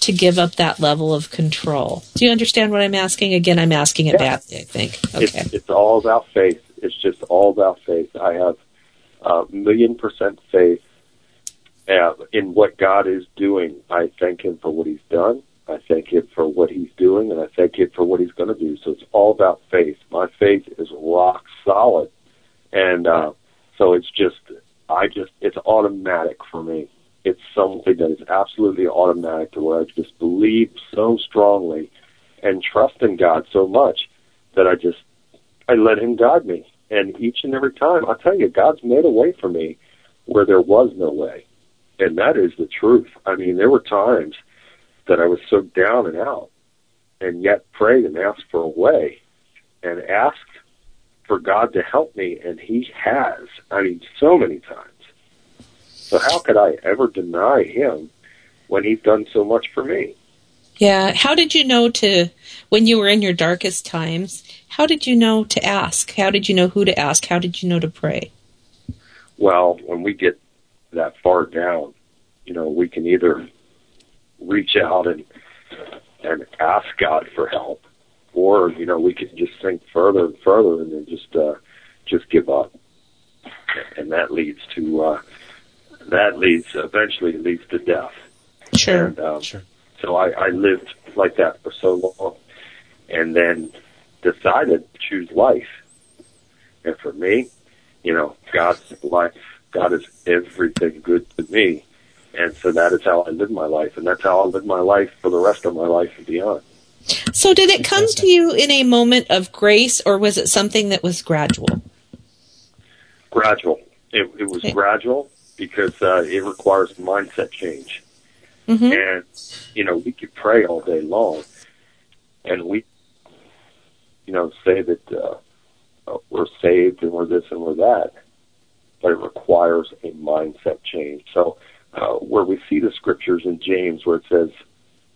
to give up that level of control? Do you understand what I'm asking? Again, I'm asking it yeah. badly, I think. Okay. It's, it's all about faith. It's just all about faith. I have a million percent faith uh, in what God is doing. I thank him for what he's done. I thank him for what he's doing, and I thank him for what he's going to do. So it's all about faith. My faith is rock solid. And uh, so it's just, I just, it's automatic for me. It's something that is absolutely automatic to where I just believe so strongly and trust in God so much that I just, I let him guide me. And each and every time, I'll tell you, God's made a way for me where there was no way. And that is the truth. I mean, there were times that I was so down and out and yet prayed and asked for a way and asked for God to help me. And he has, I mean, so many times. So how could I ever deny him when he's done so much for me? Yeah. How did you know to, when you were in your darkest times, how did you know to ask? How did you know who to ask? How did you know to pray? Well, when we get that far down, you know, we can either reach out and and ask God for help, or, you know, we can just think further and further and then just, uh, just give up. And that leads to... Uh, That leads, eventually leads to death. Sure. And, um, sure. So I, I lived like that for so long and then decided to choose life. And for me, you know, God's life, God is everything good to me. And so that is how I live my life. And that's how I live my life for the rest of my life and beyond. So did it come to you in a moment of grace, or was it something that was gradual? Gradual. It, it was okay. gradual. Because uh, it requires mindset change. Mm-hmm. And, you know, we could pray all day long. And we, you know, say that uh, we're saved and we're this and we're that. But it requires a mindset change. So uh, where we see the scriptures in James where it says,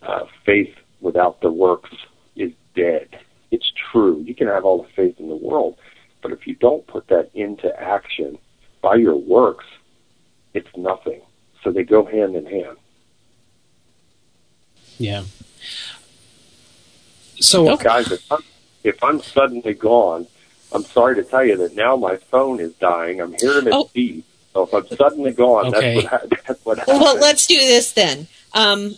uh, faith without the works is dead. It's true. You can have all the faith in the world. But if you don't put that into action by your works, it's nothing. So they go hand in hand. Yeah. So okay. Guys, if I'm, if I'm suddenly gone, I'm sorry to tell you that now my phone is dying. I'm hearing it oh. beep. So if I'm suddenly gone, okay. that's what that's what happens. Well, let's do this then. Um,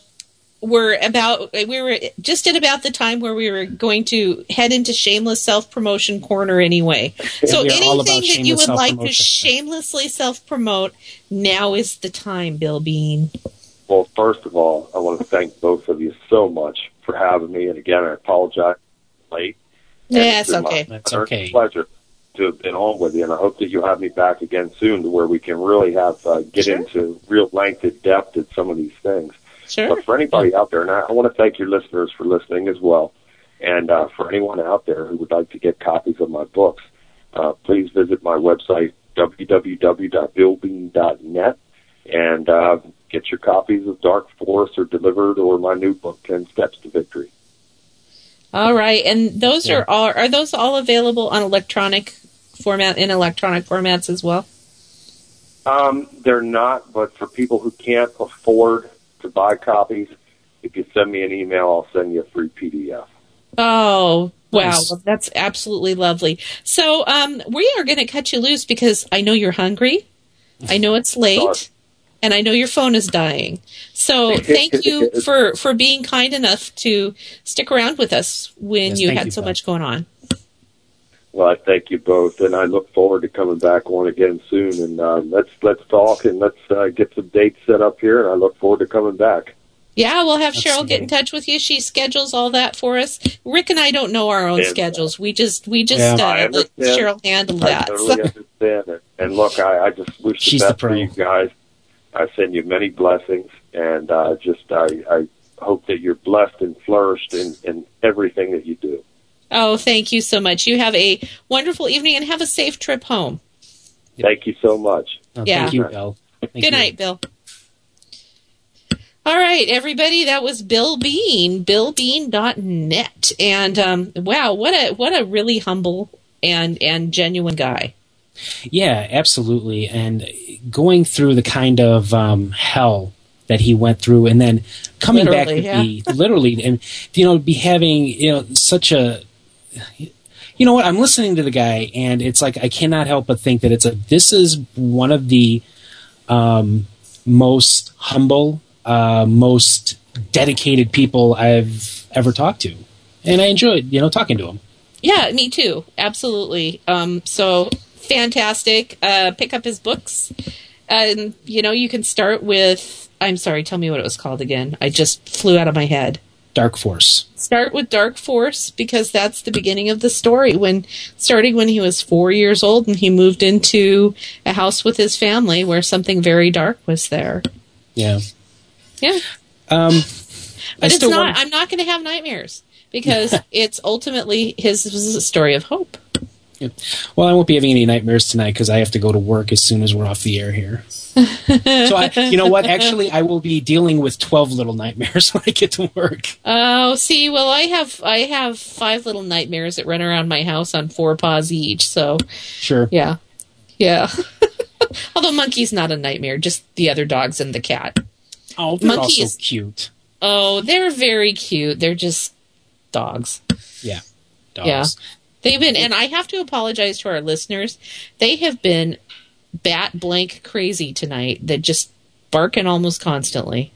we're about we were just at about the time where we were going to head into shameless self-promotion corner anyway. So anything that you would like to shamelessly self-promote, now is the time, Bill Bean. Well, first of all, I want to thank both of you so much for having me. And again, I apologize late. Yeah, it's okay. It's a pleasure to have been on with you. And I hope that you'll have me back again soon to where we can really have uh, get sure. into real length and depth at some of these things. Sure. But for anybody out there, and I, I want to thank your listeners for listening as well, and uh, for anyone out there who would like to get copies of my books, uh, please visit my website, w w w dot bill bean dot net, and uh, Get your copies of Dark Force or Delivered or my new book, ten steps to victory. All right. And those yeah. are all, are those all available on electronic format, in electronic formats as well? Um, they're not, but for people who can't afford to buy copies, if you send me an email, I'll send you a free P D F. Oh, wow. Nice. That's absolutely lovely. So um, we are going to cut you loose because I know you're hungry. I know it's late. Sorry. And I know your phone is dying. So thank you for, for being kind enough to stick around with us when yes, you had you so both. much going on. Well, I thank you both, and I look forward to coming back on again soon. And uh, let's let's talk and let's uh, get some dates set up here, and I look forward to coming back. Yeah, we'll have That's Cheryl amazing. get in touch with you. She schedules all that for us. Rick and I don't know our own and, schedules. We just we just yeah, uh, let Cheryl handle that. I totally so. understand it. And look, I, I just wish She's the best for you guys. I send you many blessings, and uh, just I, I hope that you're blessed and flourished in, in everything that you do. Oh, thank you so much. You have a wonderful evening, and have a safe trip home. Thank you so much. Oh, yeah. Thank you, Bill. Thank Good you. night, Bill. All right, everybody, that was Bill Bean, Bill Bean dot net. And, um, wow, what a what a really humble and, and genuine guy. Yeah, absolutely. And going through the kind of um, hell that he went through, and then coming literally, back to yeah. be, literally, and, you know, be having, you know, such a... You know what, I'm listening to the guy, and it's like I cannot help but think that it's a... This is one of the um, most humble... Uh, most dedicated people I've ever talked to. And I enjoyed, you know, talking to him. Yeah, me too. Absolutely. Um, so fantastic. Uh, pick up his books. And, you know, you can start with, I'm sorry, tell me what it was called again. I just flew out of my head. Dark Force. Start with Dark Force, because that's the beginning of the story. When starting when he was four years old and he moved into a house with his family where something very dark was there. Yeah. Yeah, um, but it's not. Want... I'm not going to have nightmares because it's ultimately his, his story of hope. Yeah. Well, I won't be having any nightmares tonight because I have to go to work as soon as we're off the air here. so, I, you know what? Actually, I will be dealing with twelve little nightmares when I get to work. Oh, see, well, I have I have five little nightmares that run around my house on four paws each. So, sure, yeah, yeah. Although Monkey's not a nightmare, just the other dogs and the cat. Oh, they're Monkey also is, cute. Oh, they're very cute. They're just dogs. Yeah, dogs. Yeah. They've been, and I have to apologize to our listeners. They have been bat blank crazy tonight. They're just barking almost constantly.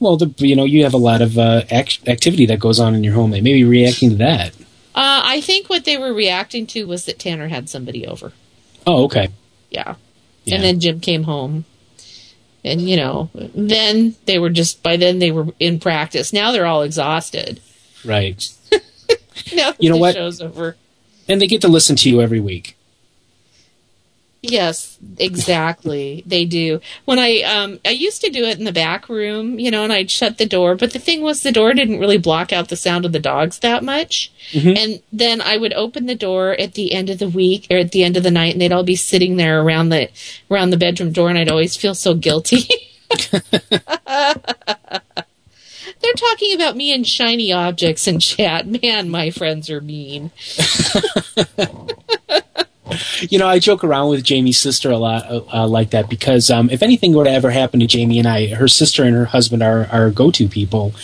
Well, the, you know, you have a lot of uh, act- activity that goes on in your home. They may be reacting to that. Uh, I think what they were reacting to was that Tanner had somebody over. Oh, okay. Yeah. yeah. And then Jim came home. And, you know, then they were just, by then they were in practice. Now they're all exhausted. Right. now you know the what? show's over. And they get to listen to you every week. Yes, exactly. They do. When I, um, I used to do it in the back room, you know, and I'd shut the door. But the thing was, the door didn't really block out the sound of the dogs that much. Mm-hmm. And then I would open the door at the end of the week or at the end of the night, and they'd all be sitting there around the around the bedroom door, and I'd always feel so guilty. They're talking about me and shiny objects in chat. Man, my friends are mean. You know, I joke around with Jamie's sister a lot uh, like that because um, if anything were to ever happen to Jamie and I, her sister and her husband are our go-to people,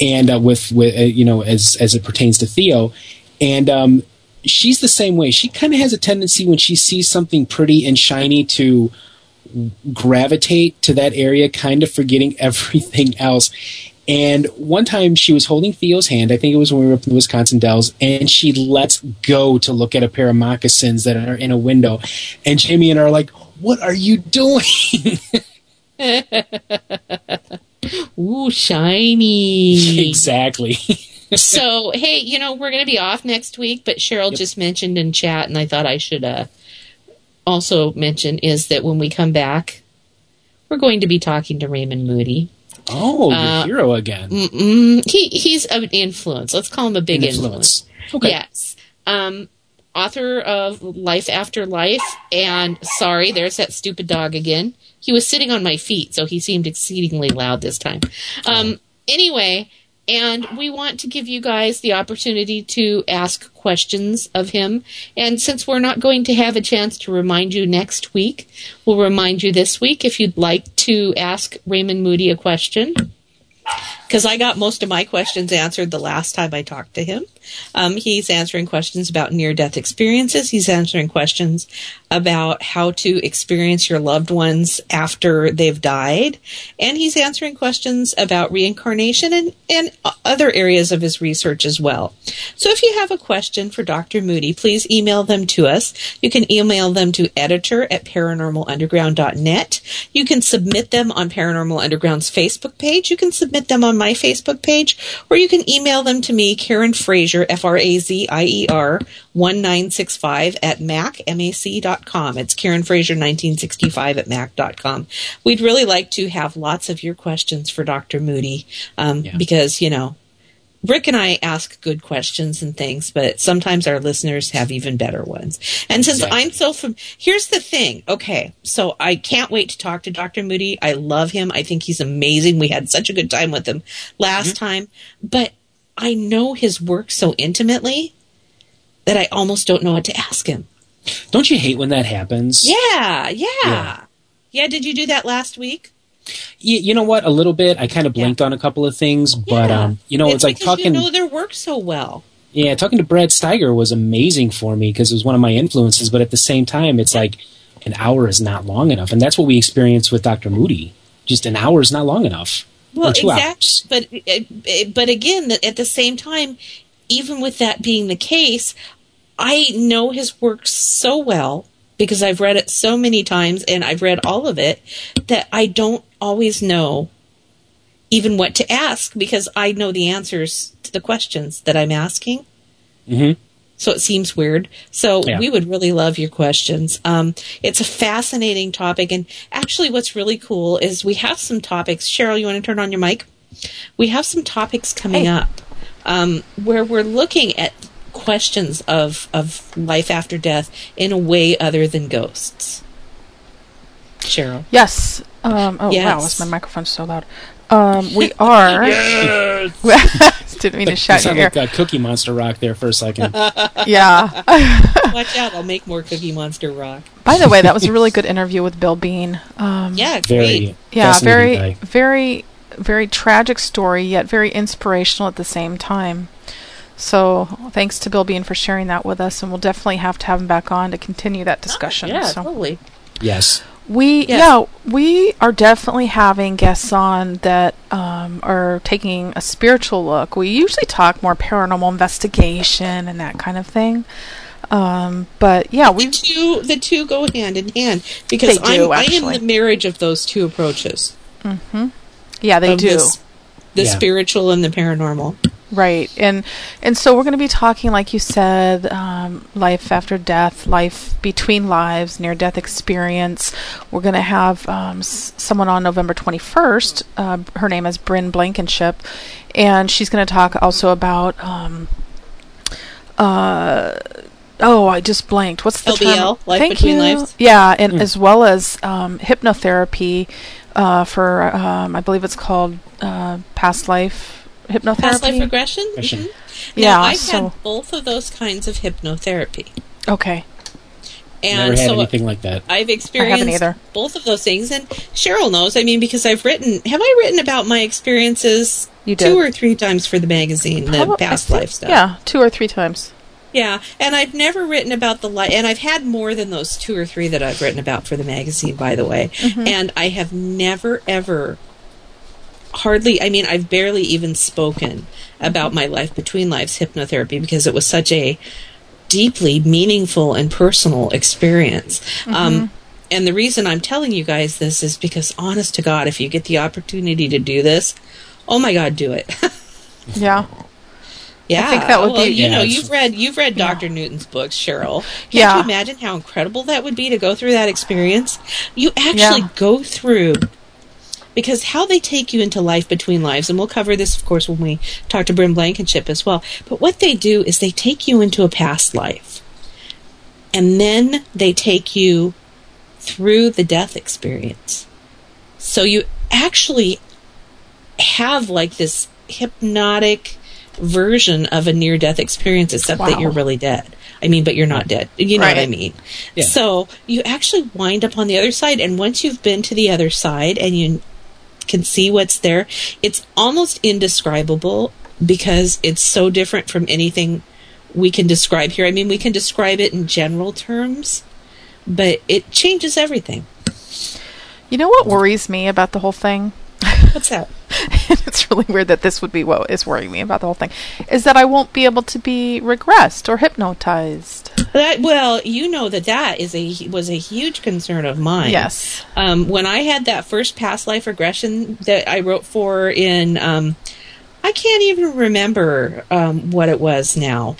and uh, with, with uh, you know, as as it pertains to Theo, and um, she's the same way. She kind of has a tendency when she sees something pretty and shiny to gravitate to that area, kind of forgetting everything else. And one time she was holding Theo's hand, I think it was when we were up in the Wisconsin Dells, and she lets go to look at a pair of moccasins that are in a window. And Jamie and I are like, what are you doing? Ooh, shiny. Exactly. So, hey, you know, we're going to be off next week, but Cheryl yep. just mentioned in chat, and I thought I should uh, also mention, is that when we come back, we're going to be talking to Raymond Moody. Oh, your uh, hero again. He, he's an influence. Let's call him a big influence. influence. Okay. Yes. Um, author of Life After Life, and sorry, there's that stupid dog again. He was sitting on my feet, so he seemed exceedingly loud this time. Um, anyway, and we want to give you guys the opportunity to ask questions of him. And since we're not going to have a chance to remind you next week, we'll remind you this week if you'd like to ask Raymond Moody a question. Because I got most of my questions answered the last time I talked to him. Um, he's answering questions about near-death experiences. He's answering questions about how to experience your loved ones after they've died. And he's answering questions about reincarnation and, and other areas of his research as well. So if you have a question for Doctor Moody, please email them to us. You can email them to editor at paranormal underground dot net. You can submit them on Paranormal Underground's Facebook page. You can submit them on my Facebook page, or you can email them to me, Karen Frazier, F R A Z I E R, one nine six five at mac, M A C dot com. It's Karen Frazier, nineteen sixty-five at mac dot com. We'd really like to have lots of your questions for Doctor Moody, um, yeah. because, you know, Rick and I ask good questions and things, but sometimes our listeners have even better ones. And exactly. since I'm so familiar, here's the thing. Okay, so I can't wait to talk to Doctor Moody. I love him. I think he's amazing. We had such a good time with him last mm-hmm. time. But I know his work so intimately that I almost don't know what to ask him. Don't you hate when that happens? Yeah, yeah. Yeah, yeah did you do that last week? You, you know what? A little bit. I kind of blinked yeah. on a couple of things, but yeah. um, you know, it's, it's like talking. You know their work so well. Yeah, talking to Brad Steiger was amazing for me because it was one of my influences. But at the same time, it's like an hour is not long enough, and that's what we experienced with Doctor Moody. Just an hour is not long enough. Well, exactly. But but again, at the same time, even with that being the case, I know his work so well. Because I've read it so many times and I've read all of it that I don't always know even what to ask because I know the answers to the questions that I'm asking. Mm-hmm. So it seems weird. So yeah. we would really love your questions. Um, it's a fascinating topic. And actually what's really cool is we have some topics. Cheryl, you want to turn on your mic? We have some topics coming hey. up um, where we're looking at questions of, of life after death in a way other than ghosts. Cheryl. Yes. Um, oh, yes. Wow. Is my microphone so loud? Um, we are... Yes! Didn't mean to shout you here. Like, uh, Cookie Monster Rock there for a second. Yeah. Watch out. I'll make more Cookie Monster Rock. By the way, that was a really good interview with Bill Bean. Um, yeah, very, yeah, very, guy. very, very tragic story, yet very inspirational at the same time. So thanks to Bill Bean for sharing that with us, and we'll definitely have to have him back on to continue that discussion. Oh, yeah, so. totally. Yes. We yes. yeah we are definitely having guests on that um, are taking a spiritual look. We usually talk more paranormal investigation and that kind of thing, um, but yeah we two the two go hand in hand because they do, I'm, I am the marriage of those two approaches. Mm-hmm. Yeah, they of do. This, the yeah. spiritual and the paranormal. Right, and and so we're going to be talking, like you said, um, life after death, life between lives, near-death experience. We're going to have um, s- someone on November twenty-first. Uh, her name is Bryn Blankenship, and she's going to talk also about, um, uh, oh, I just blanked. What's the L B L, term? Life Thank between you. Lives. Yeah, and mm. as well as um, hypnotherapy uh, for, um, I believe it's called uh, past life. Hypnotherapy. Past life regression? Mm-hmm. Yeah. Now, I've so. had both of those kinds of hypnotherapy. Okay. And Never had so anything like that. I've experienced I haven't either. both of those things, and Cheryl knows, I mean, because I've written, have I written about my experiences you did. two or three times for the magazine, Probably, the past think, life stuff? Yeah, two or three times. Yeah, and I've never written about the life, and I've had more than those two or three that I've written about for the magazine, by the way, mm-hmm. and I have never, ever... Hardly, I mean, I've barely even spoken about my life between lives hypnotherapy because it was such a deeply meaningful and personal experience. Mm-hmm. Um, and the reason I'm telling you guys this is because, honest to God, if you get the opportunity to do this, oh my God, do it. yeah. Yeah. I think that would well, be. You yeah, know, you've read you've read yeah. Doctor Newton's books, Cheryl. Can't yeah. you imagine how incredible that would be to go through that experience? You actually yeah. go through. Because how they take you into life between lives, and we'll cover this, of course, when we talk to Bryn Blankenship as well, but what they do is they take you into a past life. And then they take you through the death experience. So you actually have like this hypnotic version of a near-death experience, except wow. that you're really dead. I mean, but you're not dead. You know right. what I mean? Yeah. So you actually wind up on the other side, and once you've been to the other side and you can see what's there, it's almost indescribable because it's so different from anything we can describe here. I mean, we can describe it in general terms, but it changes everything. You know what worries me about the whole thing? What's that? It's really weird that this would be what is worrying me about the whole thing, is that I won't be able to be regressed or hypnotized. That, well, you know that that is a, was a huge concern of mine. Yes. Um, when I had that first past life regression that I wrote for in, um, I can't even remember um, what it was now.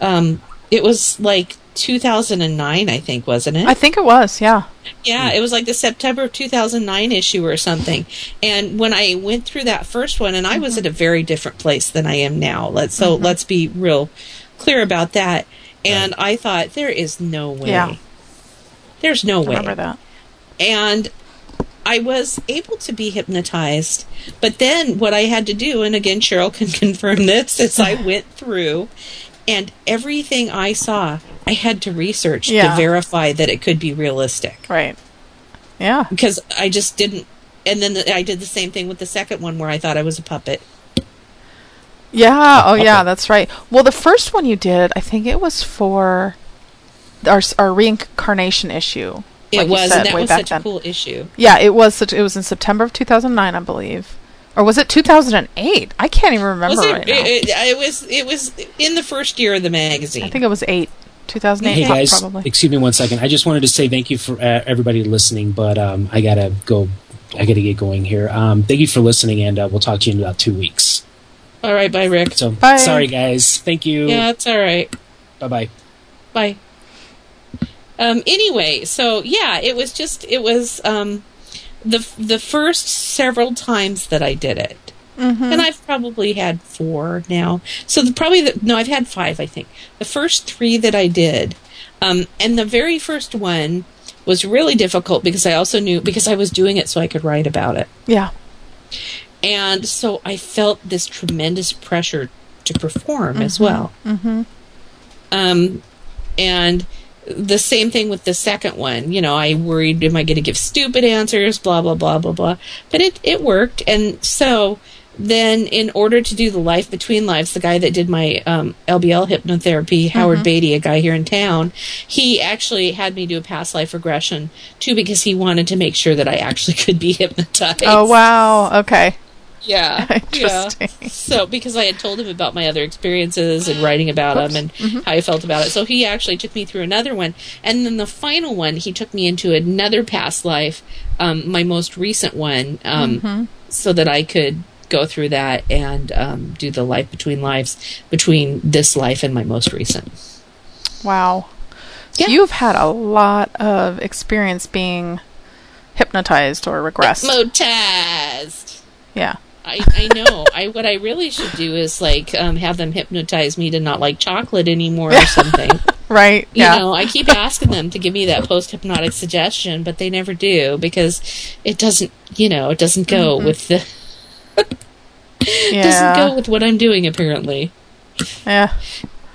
Um, it was like two thousand nine, I think, wasn't it? I think it was, yeah. Yeah, it was like the September of two thousand nine issue or something. And when I went through that first one, and I mm-hmm. was at a very different place than I am now. Let's so mm-hmm. let's be real clear about that. And right. I thought, there is no way. Yeah. There's no I way. Remember that. And I was able to be hypnotized, but then what I had to do, and again, Cheryl can confirm this, is I went through, and everything I saw, I had to research yeah. to verify that it could be realistic. Right. Yeah. Because I just didn't, and then the, I did the same thing with the second one where I thought I was a puppet. Yeah, oh yeah, that's right. Well, the first one you did, I think it was for our, our reincarnation issue. Like it was, said, and that was such then. a cool issue. Yeah, it was such. It was in September of two thousand nine, I believe, or was it two thousand eight? I can't even remember was it, right it, now. It, it was. It was in the first year of the magazine. I think it was eight, two thousand eight. Hey guys, probably. Excuse me one second. I just wanted to say thank you for uh, everybody listening, but um, I gotta go. I gotta get going here. Um, thank you for listening, and uh, we'll talk to you in about two weeks. All right, bye, Rick. So, bye. Sorry, guys. Thank you. Yeah, it's all right. Bye, bye. Bye. Um, anyway, so yeah, it was just, it was um, the the first several times that I did it. Mm-hmm. And I've probably had four now. So the, probably, the, no, I've had five, I think. The first three that I did. Um, and the very first one was really difficult because I also knew, because I was doing it so I could write about it. Yeah. And so I felt this tremendous pressure to perform mm-hmm. as well. Mm-hmm. Um, and the same thing with the second one. You know, I worried, am I going to give stupid answers, blah, blah, blah, blah, blah. But it, it worked. And so then in order to do the Life Between Lives, the guy that did my um, L B L hypnotherapy, Howard mm-hmm. Beatty, a guy here in town, he actually had me do a past life regression, too, because he wanted to make sure that I actually could be hypnotized. Oh, wow. Okay. Yeah. Interesting. Yeah. So, because I had told him about my other experiences and writing about Oops. them and mm-hmm. how I felt about it. So he actually took me through another one. And then the final one, he took me into another past life, um, my most recent one, um, mm-hmm. so that I could go through that and um, do the Life Between Lives, between this life and my most recent. Wow. Yeah. So you've had a lot of experience being hypnotized or regressed. Hypnotized. Yeah. I, I know. I what I really should do is like um, have them hypnotize me to not like chocolate anymore or something. Right. You yeah. know, I keep asking them to give me that post-hypnotic suggestion, but they never do because it doesn't, you know, it doesn't go mm-hmm. with the yeah. doesn't go with what I'm doing apparently. Yeah.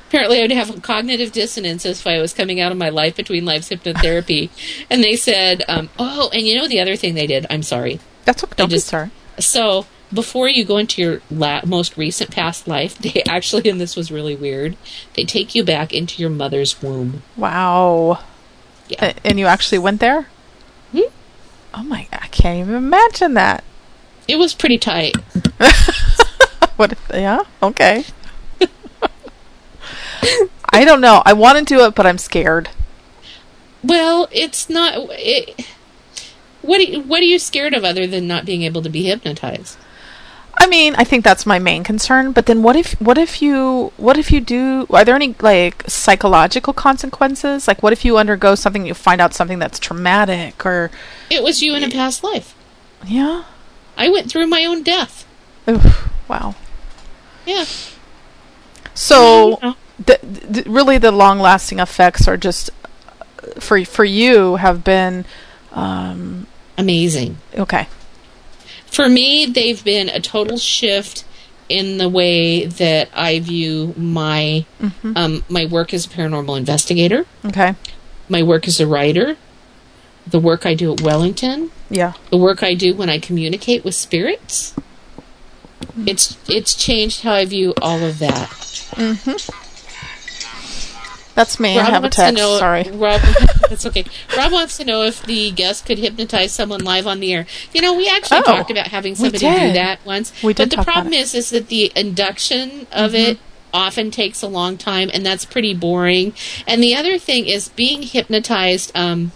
Apparently I would have cognitive dissonance if I was coming out of my Life Between Lives hypnotherapy. And they said, um, oh, and you know the other thing they did, I'm sorry. That's okay. Don't just, be sorry. So before you go into your la- most recent past life, they actually, and this was really weird, they take you back into your mother's womb. Wow. Yeah. And you actually went there? Hmm? Oh my, I can't even imagine that. It was pretty tight. What? Yeah? Okay. I don't know. I want to do it, but I'm scared. Well, it's not... It, What are you, what are you scared of other than not being able to be hypnotized? I mean, I think that's my main concern. But then, what if what if you what if you do? Are there any like psychological consequences? Like, what if you undergo something, you find out something that's traumatic, or it was you in a past life? Yeah, I went through my own death. Oof, wow. Yeah. So the, the, really the long-lasting effects are just for for you have been um, amazing. Okay. For me, they've been a total shift in the way that I view my mm-hmm. um, my work as a paranormal investigator. Okay. My work as a writer. The work I do at Wellington. Yeah. The work I do when I communicate with spirits. Mm-hmm. It's it's changed how I view all of that. Mm-hmm. That's me. Rob I have a text. Know, Sorry. Rob, that's okay. Rob wants to know if the guest could hypnotize someone live on the air. You know, we actually oh, talked about having somebody do that once. We did. But the problem is, is that the induction of mm-hmm. it often takes a long time, and that's pretty boring. And the other thing is being hypnotized. Um,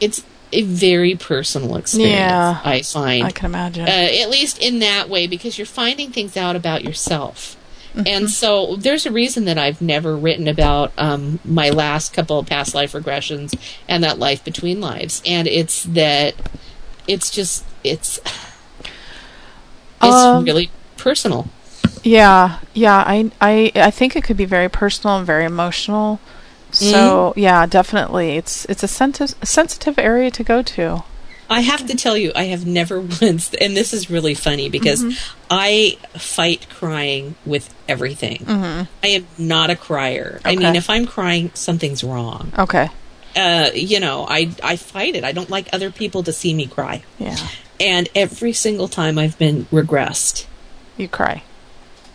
it's a very personal experience, yeah, I find. I can imagine. Uh, at least in that way, because you're finding things out about yourself. Mm-hmm. And so there's a reason that I've never written about um, my last couple of past life regressions and that life between lives. And it's that it's just, it's, it's um, really personal. Yeah, yeah. I, I, I think it could be very personal and very emotional. So, mm-hmm. yeah, definitely. It's it's a, senti- a sensitive area to go to. I have to tell you, I have never once, and this is really funny because mm-hmm. I fight crying with everything. Mm-hmm. I am not a crier. Okay. I mean, if I'm crying, something's wrong. Okay. Uh, you know, I, I fight it. I don't like other people to see me cry. Yeah. And every single time I've been regressed. You cry.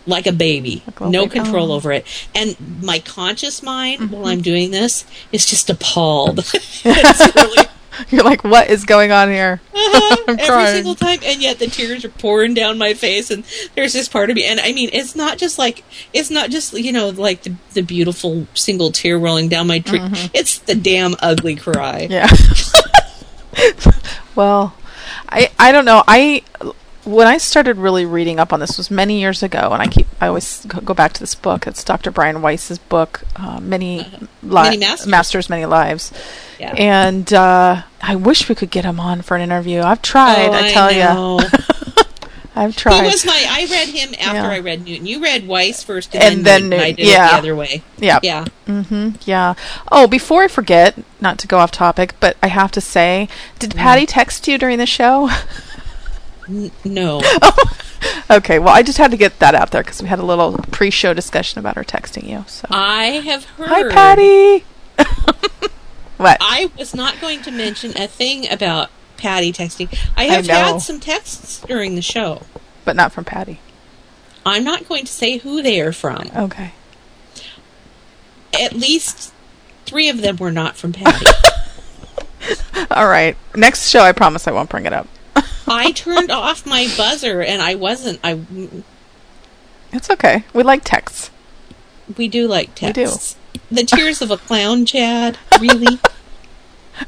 Like a baby, like a no control over it. And my conscious mind, mm-hmm. while I'm doing this, is just appalled. It's really, you're like, what is going on here? Uh-huh, I'm every crying. Single time, and yet the tears are pouring down my face, and there's this part of me. And I mean, it's not just like, it's not just, you know, like the, the beautiful single tear rolling down my tree. Mm-hmm. It's the damn ugly cry. Yeah. Well, I, I don't know. I... When I started really reading up on this was many years ago, and I keep I always go back to this book. It's Doctor Brian Weiss's book, uh, Many, Li- Many Masters. Masters, Many Lives. Yeah. And uh, I wish we could get him on for an interview. I've tried, oh, I tell you. I've tried. He was my, I read him after yeah. I read Newton. You read Weiss first, and, and then, then Newton. I did yeah. it the other way. Yeah. Yeah. Mm-hmm. Yeah. Oh, before I forget, not to go off topic, but I have to say, did mm. Patty text you during the show? N- no. Oh, okay, well, I just had to get that out there because we had a little pre-show discussion about her texting you. So I have heard. Hi, Patty. What? I was not going to mention a thing about Patty texting. I have I had some texts during the show, but not from Patty. I'm not going to say who they are from. Okay. At least three of them were not from Patty. All right. Next show, I promise I won't bring it up. I turned off my buzzer, and I wasn't. I. It's okay. We like texts. We do like texts. We do. The Tears of a Clown, Chad. Really?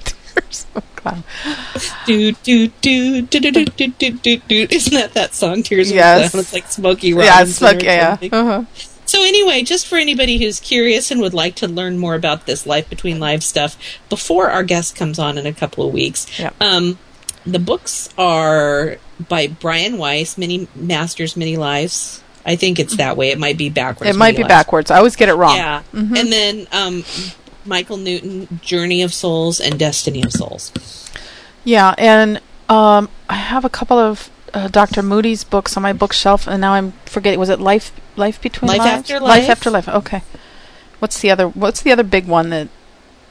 Tears of a Clown. Do, do, do, do, do, do, do, do, do. Isn't that that song, Tears yes. of a Clown? It's like Smokey Robinson. Yeah, Smokey, yeah. Uh-huh. So anyway, just for anybody who's curious and would like to learn more about this Life Between Lives stuff, before our guest comes on in a couple of weeks, yeah. um... the books are by Brian Weiss, Many Masters, Many Lives. I think it's that way. It might be backwards. It might be lives. backwards. I always get it wrong. Yeah. Mm-hmm. And then um, Michael Newton, Journey of Souls and Destiny of Souls. Yeah, and um, I have a couple of uh, Doctor Moody's books on my bookshelf, and now I'm forgetting. Was it Life Life Between Life Lives? After Life. Life After Life. Okay. What's the other? What's the other big one that?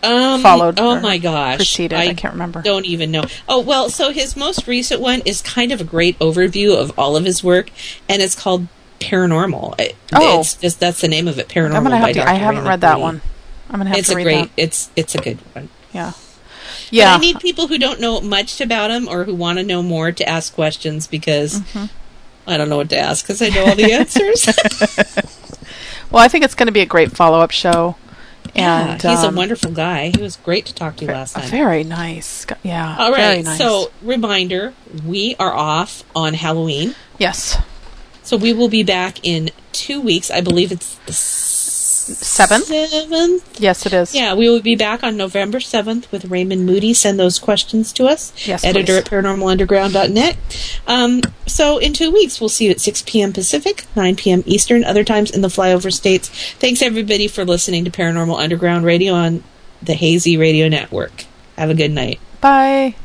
Um, followed oh my gosh preceded I, I can't remember don't even know oh well so his most recent one is kind of a great overview of all of his work, and it's called Paranormal. It, oh it's just that's the name of it. Paranormal. I'm gonna have by to, Doctor I haven't Raymond read that Moody. One I'm gonna have it's to read great, that it's it's a good one. Yeah. Yeah. But I need people who don't know much about him or who want to know more to ask questions, because mm-hmm. I don't know what to ask because I know all the answers. Well, I think it's going to be a great follow-up show. And yeah, he's um, a wonderful guy. He was great to talk to you last night. Very nice. Yeah. All right. Very nice. So, reminder, we are off on Halloween. Yes. So, we will be back in two weeks. I believe it's the seven? Seven. Yes, it is. Yeah, we will be back on November seventh with Raymond Moody. Send those questions to us. Yes, Editor please. At paranormal underground dot net. Um, so in two weeks, we'll see you at six p.m. Pacific, nine p.m. Eastern, other times in the flyover states. Thanks, everybody, for listening to Paranormal Underground Radio on the Hazy Radio Network. Have a good night. Bye.